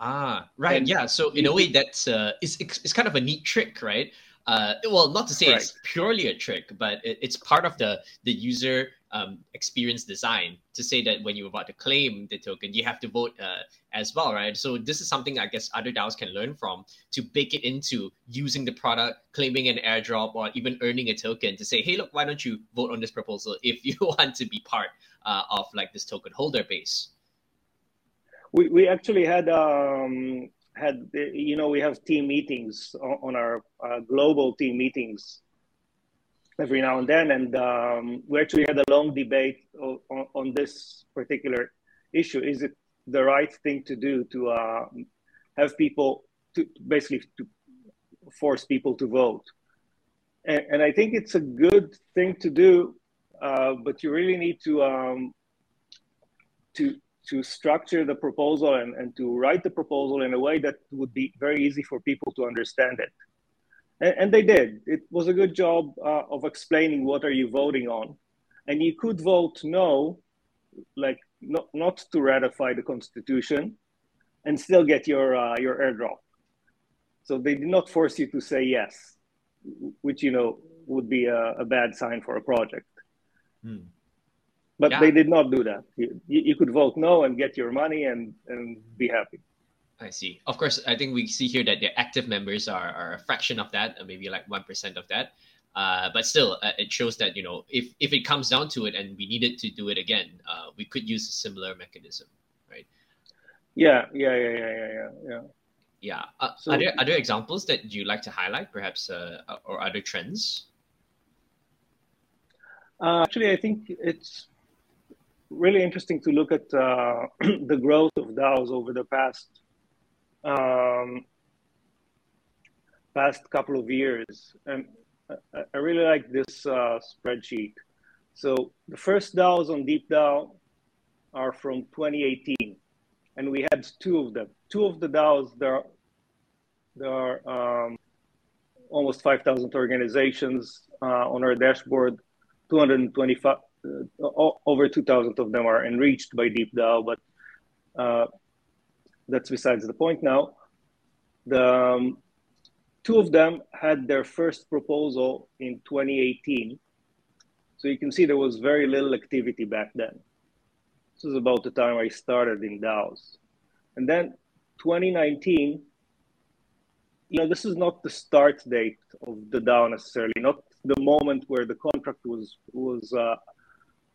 Ah, right. And yeah. So in a way, that's uh, it's, it's it's kind of a neat trick, right? Uh, well, not to say right. It's purely a trick, but it, it's part of the the user um, experience design to say that when you're about to claim the token, you have to vote uh, as well, right? So this is something I guess other DAOs can learn from to bake it into using the product, claiming an airdrop, or even earning a token to say, hey, look, why don't you vote on this proposal if you want to be part uh, of like this token holder base? We we actually had um, had you know we have team meetings on, on our uh, global team meetings every now and then, and um, we actually had a long debate on, on this particular issue. Is it the right thing to do to uh, have people to basically to force people to vote? And, and I think it's a good thing to do, uh, but you really need to um, to. to structure the proposal and, and to write the proposal in a way that would be very easy for people to understand it. And, and they did. It was a good job uh, of explaining what are you voting on. And you could vote no, like not, not to ratify the constitution and still get your, uh, your airdrop. So they did not force you to say yes, which, you know, would be a, a bad sign for a project. Hmm. But yeah. They did not do that. You, you could vote no and get your money and, and be happy. I see. Of course, I think we see here that their active members are, are a fraction of that, maybe like one percent of that. Uh, but still, uh, it shows that, you know, if, if it comes down to it and we needed to do it again, uh, we could use a similar mechanism, right? Yeah, yeah, yeah, yeah, yeah, yeah. Yeah. yeah. Uh, so, are there other examples that you like to highlight, perhaps, uh, or other trends? Uh, actually, I think it's really interesting to look at uh, the growth of DAOs over the past um, past couple of years. And I, I really like this uh, spreadsheet. So the first DAOs on DeepDAO are from twenty eighteen. And we had two of them. Two of the DAOs, there are, there are um, almost five thousand organizations uh, on our dashboard, two hundred twenty-five. Uh, over two thousand of them are enriched by DeepDAO, but uh, that's besides the point now. The um, two of them had their first proposal in twenty eighteen. So you can see there was very little activity back then. This was about the time I started in DAOs. And then twenty nineteen, you know, this is not the start date of the DAO necessarily, not the moment where the contract was, was uh,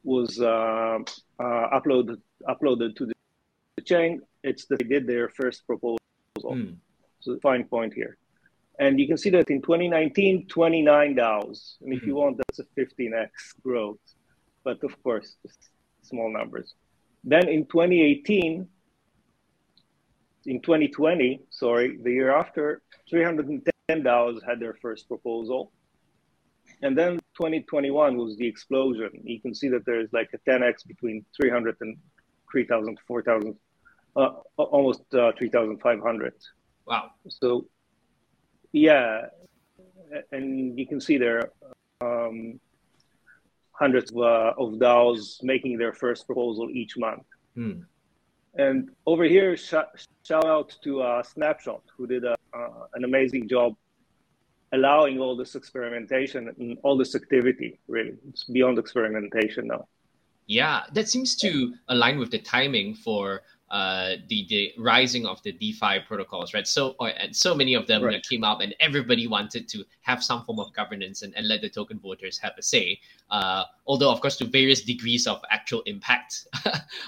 was uh, uh, uploaded uploaded to the chain. It's that they did their first proposal. Mm. So fine point here. And you can see that in twenty nineteen, twenty-nine DAOs. And if mm-hmm. you want, that's a fifteen x growth. But of course, it's small numbers. Then in twenty eighteen, in twenty twenty, sorry, the year after, three hundred ten DAOs had their first proposal. And then twenty twenty-one was the explosion. You can see that there's like a ten X between three hundred and three thousand, four thousand, uh, almost uh, three thousand five hundred. Wow. So, yeah, and you can see there um, hundreds of, uh, of DAOs making their first proposal each month. Hmm. And over here, sh shout out to uh, Snapshot, who did a, uh, an amazing job allowing all this experimentation and all this activity, really. It's beyond experimentation now. Yeah, that seems to align with the timing for uh, the, the rising of the DeFi protocols, right? So or, and so many of them right. that came up, and everybody wanted to have some form of governance and, and let the token voters have a say. Uh, although, of course, to various degrees of actual impact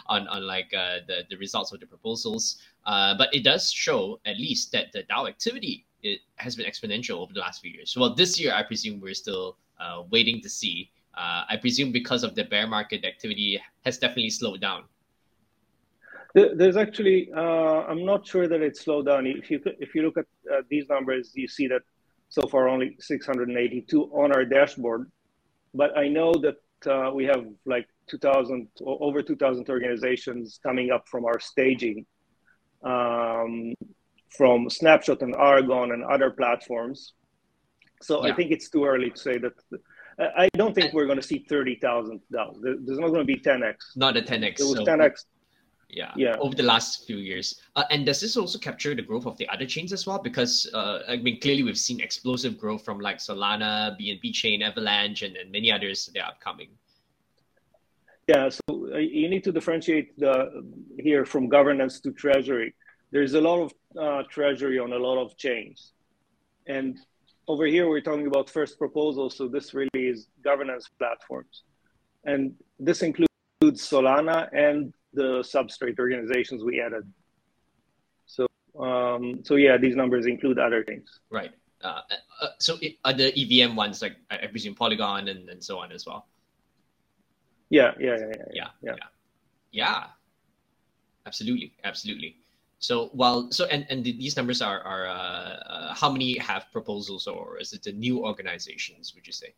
on, on like uh, the, the results of the proposals. Uh, but it does show, at least, that the DAO activity it has been exponential over the last few years. Well, this year, I presume we're still uh, waiting to see. Uh, I presume because of the bear market, activity has definitely slowed down. There's actually, uh, I'm not sure that it slowed down. If you if you look at uh, these numbers, you see that so far only six hundred eighty-two on our dashboard. But I know that uh, we have like two thousand, over two thousand organizations coming up from our staging, um, from Snapshot and Aragon and other platforms. So yeah. I think it's too early to say that. The, I don't think we're going to see thirty thousand DAOs. There's not going to be ten X. Not a ten X. It was so, ten X. Yeah, yeah, over the last few years. Uh, and does this also capture the growth of the other chains as well? Because, uh, I mean, clearly we've seen explosive growth from like Solana, B N B Chain, Avalanche, and, and many others that are upcoming. Yeah, so uh, you need to differentiate the, here from governance to treasury. There's a lot of uh, treasury on a lot of chains. And over here, we're talking about first proposals, so this really is governance platforms. And this includes Solana and the substrate organizations we added. So, um, so yeah, these numbers include other things. Right. Uh, uh, so it, are the E V M ones, like I presume Polygon and, and so on as well? Yeah, yeah, yeah. Yeah, yeah. yeah. yeah. yeah. Absolutely, absolutely. So while so and, and these numbers are are uh, uh, how many have proposals, or is it the new organizations? Would you say?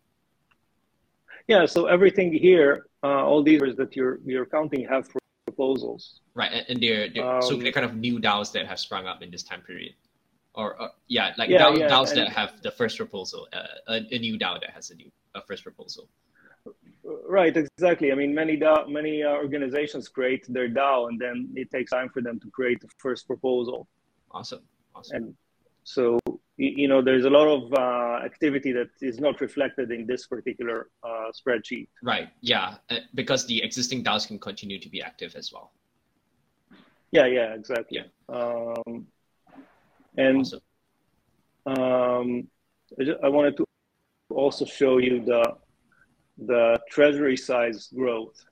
Yeah. So everything here, uh, all these that you're you're counting have proposals. Right, and, and they're, they're um, so they're kind of new DAOs that have sprung up in this time period, or, or yeah, like yeah, DAO, yeah, DAOs that have the first proposal, uh, a, a new DAO that has a new a first proposal. Right, exactly. I mean, many DAO, many uh, organizations create their DAO, and then it takes time for them to create the first proposal. Awesome, awesome. And so, you know, there's a lot of uh, activity that is not reflected in this particular uh, spreadsheet. Right, yeah, because the existing DAOs can continue to be active as well. Yeah, yeah, exactly. Yeah. Um, and awesome. um, I, just, I wanted to also show you the the treasury size growth.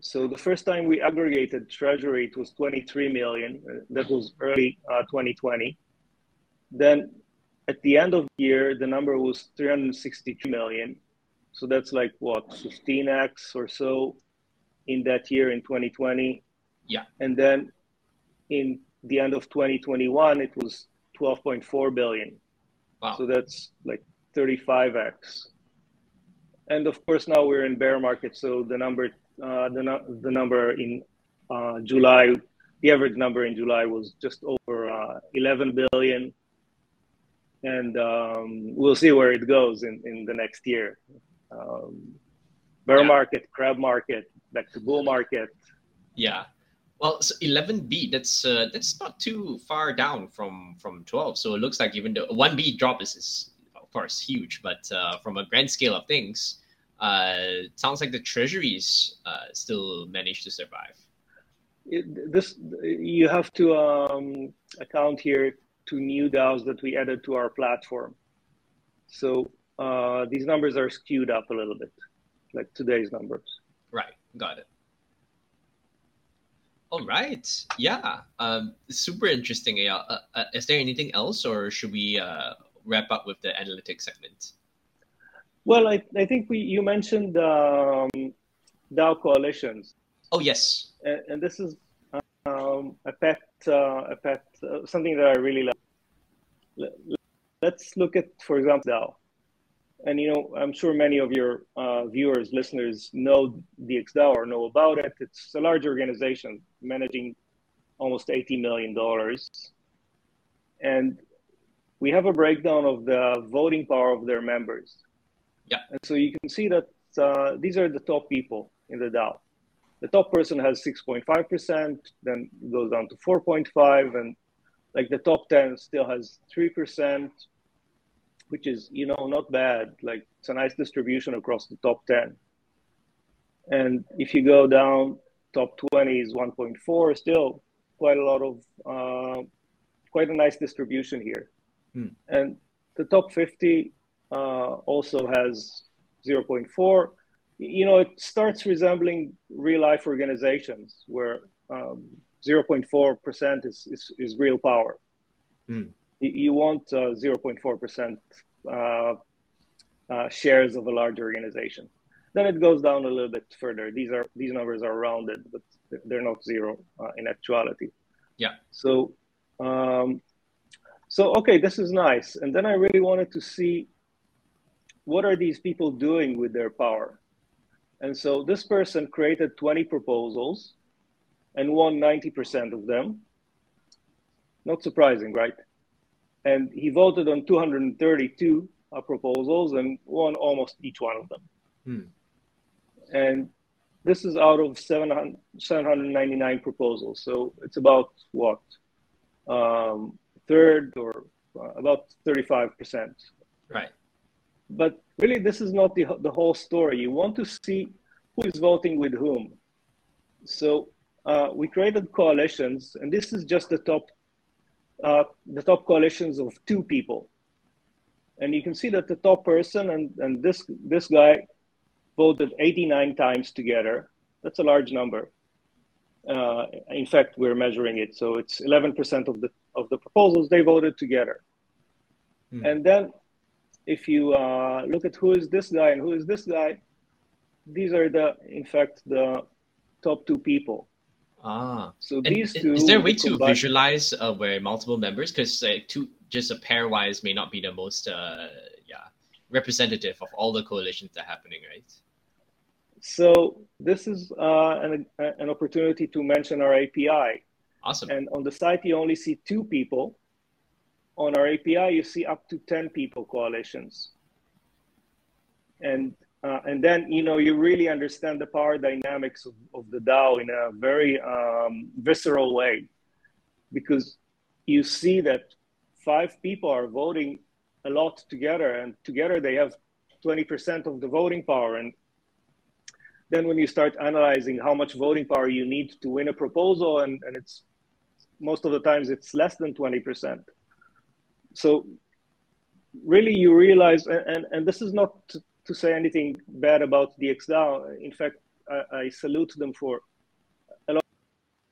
So the first time we aggregated treasury, it was twenty-three million. That was early uh, twenty twenty. Then at the end of the year, the number was three hundred sixty-two million. So that's like what, fifteen X or so in that year in twenty twenty. Yeah. And then in the end of twenty twenty-one, it was twelve point four billion. Wow. So that's like thirty-five X. And of course, now we're in bear market, so the number, uh, the no the number in uh, July, the average number in July was just over uh, eleven billion, and um, we'll see where it goes in, in the next year. Um, bear yeah. market, crab market, back to bull market. Yeah, well, so eleven B, that's uh, that's not too far down from from twelve. So it looks like even the one B drop is. is course huge, but uh, from a grand scale of things, uh, sounds like the treasuries uh, still managed to survive. It, this you have to um, account here to new DAOs that we added to our platform. So uh, these numbers are skewed up a little bit, like today's numbers. Right, got it. All right. Yeah, um, super interesting. Uh, uh, is there anything else, or should we uh, wrap up with the analytics segment? Well, I, I think we you mentioned um, DAO coalitions. Oh, yes. And, and this is um, a pet, uh, a pet uh, something that I really love. Let's look at, for example, DAO. And, you know, I'm sure many of your uh, viewers, listeners know DxDAO or know about it. It's a large organization managing almost eighty million dollars. And we have a breakdown of the voting power of their members. Yeah. And so you can see that uh, these are the top people in the DAO. The top person has six point five percent, then goes down to four point five, and like the top ten still has three percent, which is, you know, not bad. Like, it's a nice distribution across the top ten. And if you go down, top twenty is one point four, still quite a lot of, uh, quite a nice distribution here. Hmm. And the top fifty uh, also has zero point four. You know, it starts resembling real life organizations where zero point four percent um, is, is, is real power. Mm. You want zero point four percent uh, uh, uh, shares of a large organization. Then it goes down a little bit further. These are these numbers are rounded, but they're not zero uh, in actuality. Yeah. So, um, so okay, this is nice. And then I really wanted to see what are these people doing with their power. And so this person created twenty proposals and won ninety percent of them. Not surprising, right? And he voted on two hundred thirty-two uh, proposals and won almost each one of them. Hmm. And this is out of seven hundred ninety-nine proposals. So it's about what? Um, third or uh, about thirty-five percent. Right. But really, this is not the, the whole story. You want to see who is voting with whom. So uh, we created coalitions, and this is just the top, uh, the top coalitions of two people. And you can see that the top person and, and this, this guy voted eighty-nine times together. That's a large number. Uh, in fact, we're measuring it. So it's eleven percent of the, of the proposals they voted together. Mm. And then if you uh, look at who is this guy and who is this guy, these are the, in fact, the top two people. Ah, so these two. Is there a way to visualize uh, where multiple members, because uh, two just a pairwise may not be the most, uh, yeah, representative of all the coalitions that are happening, right? So this is uh, an an opportunity to mention our A P I. Awesome. And on the site, you only see two people. On our A P I, you see up to ten people coalitions. And uh, and then, you know, you really understand the power dynamics of, of the DAO in a very um, visceral way, because you see that five people are voting a lot together, and together they have twenty percent of the voting power. And then when you start analyzing how much voting power you need to win a proposal, and, and it's most of the times it's less than twenty percent. So really you realize, and, and, and this is not to, to say anything bad about DxDAO. In fact, I, I salute them for a lot,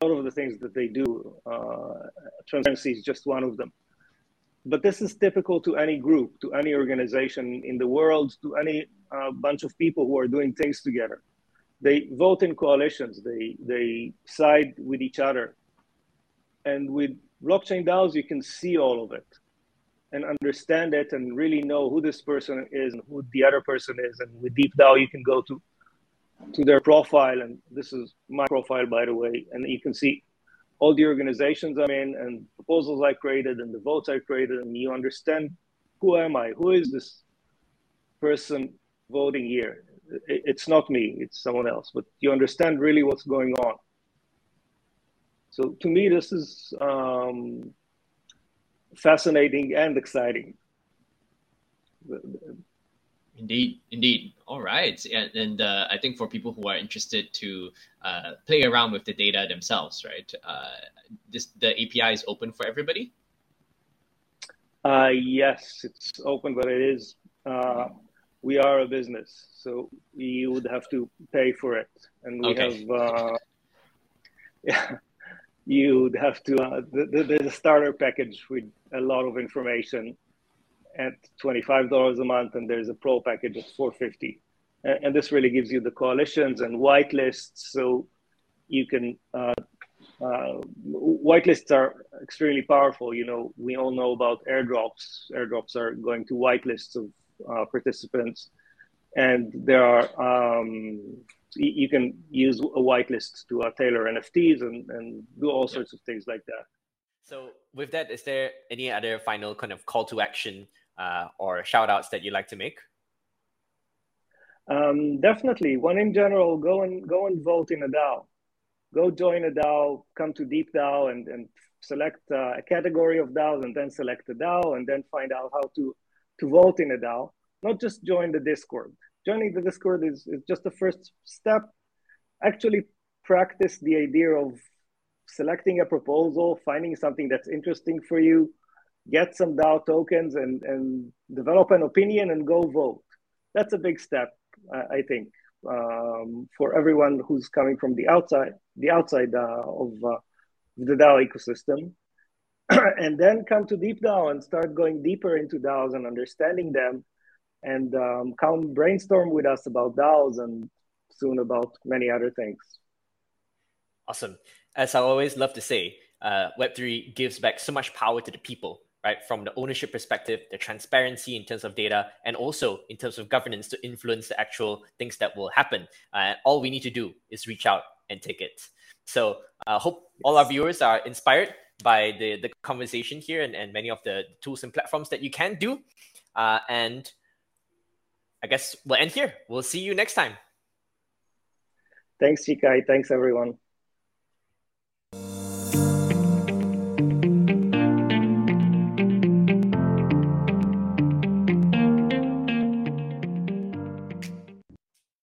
a lot of the things that they do. Uh, transparency is just one of them. But this is typical to any group, to any organization in the world, to any uh, bunch of people who are doing things together. They vote in coalitions, they, they side with each other. And with blockchain DAOs, you can see all of it and understand it and really know who this person is and who the other person is. And with DeepDAO, you can go to to their profile. And this is my profile, by the way. And you can see all the organizations I'm in and proposals I created and the votes I created. And you understand, who am I? Who is this person voting here? It's not me, it's someone else. But you understand really what's going on. So to me, this is Um, fascinating and exciting. Indeed, indeed. All right. And, and uh, I think for people who are interested to uh, play around with the data themselves, right? Uh, this, the A P I is open for everybody? Uh, yes, it's open, but it is, uh, we are a business, so you would have to pay for it. And we okay. have, uh, yeah. You'd have to, uh, there's the, the starter package with a lot of information at twenty-five dollars a month, and there's a pro package at four hundred fifty dollars. And, and this really gives you the coalitions and whitelists. So you can, uh, uh, whitelists are extremely powerful. You know, we all know about airdrops. Airdrops are going to whitelists of uh, participants, and there are, um, you can use a whitelist to uh, tailor N F Ts and, and do all sorts of things like that. So with that, is there any other final kind of call to action uh, or shout outs that you'd like to make? Um, definitely. One in general, go and go and vote in a DAO. Go join a DAO, come to DeepDAO and, and select uh, a category of DAOs and then select a DAO and then find out how to, to vote in a DAO. Not just join the Discord. Joining the Discord is, is just the first step. Actually practice the idea of selecting a proposal, finding something that's interesting for you, get some DAO tokens and, and develop an opinion and go vote. That's a big step, I think, um, for everyone who's coming from the outside, the outside uh, of uh, the DAO ecosystem. And then come to DeepDAO and start going deeper into DAOs and understanding them. And um, come brainstorm with us about DAOs and soon about many other things. Awesome. As I always love to say, uh, Web three gives back so much power to the people, right? From the ownership perspective, the transparency in terms of data, and also in terms of governance to influence the actual things that will happen. Uh, all we need to do is reach out and take it. So I uh, hope all our viewers are inspired by the, the conversation here and, and many of the tools and platforms that you can do. Uh, and I guess we'll end here. We'll see you next time. Thanks, Shikai. Thanks, everyone.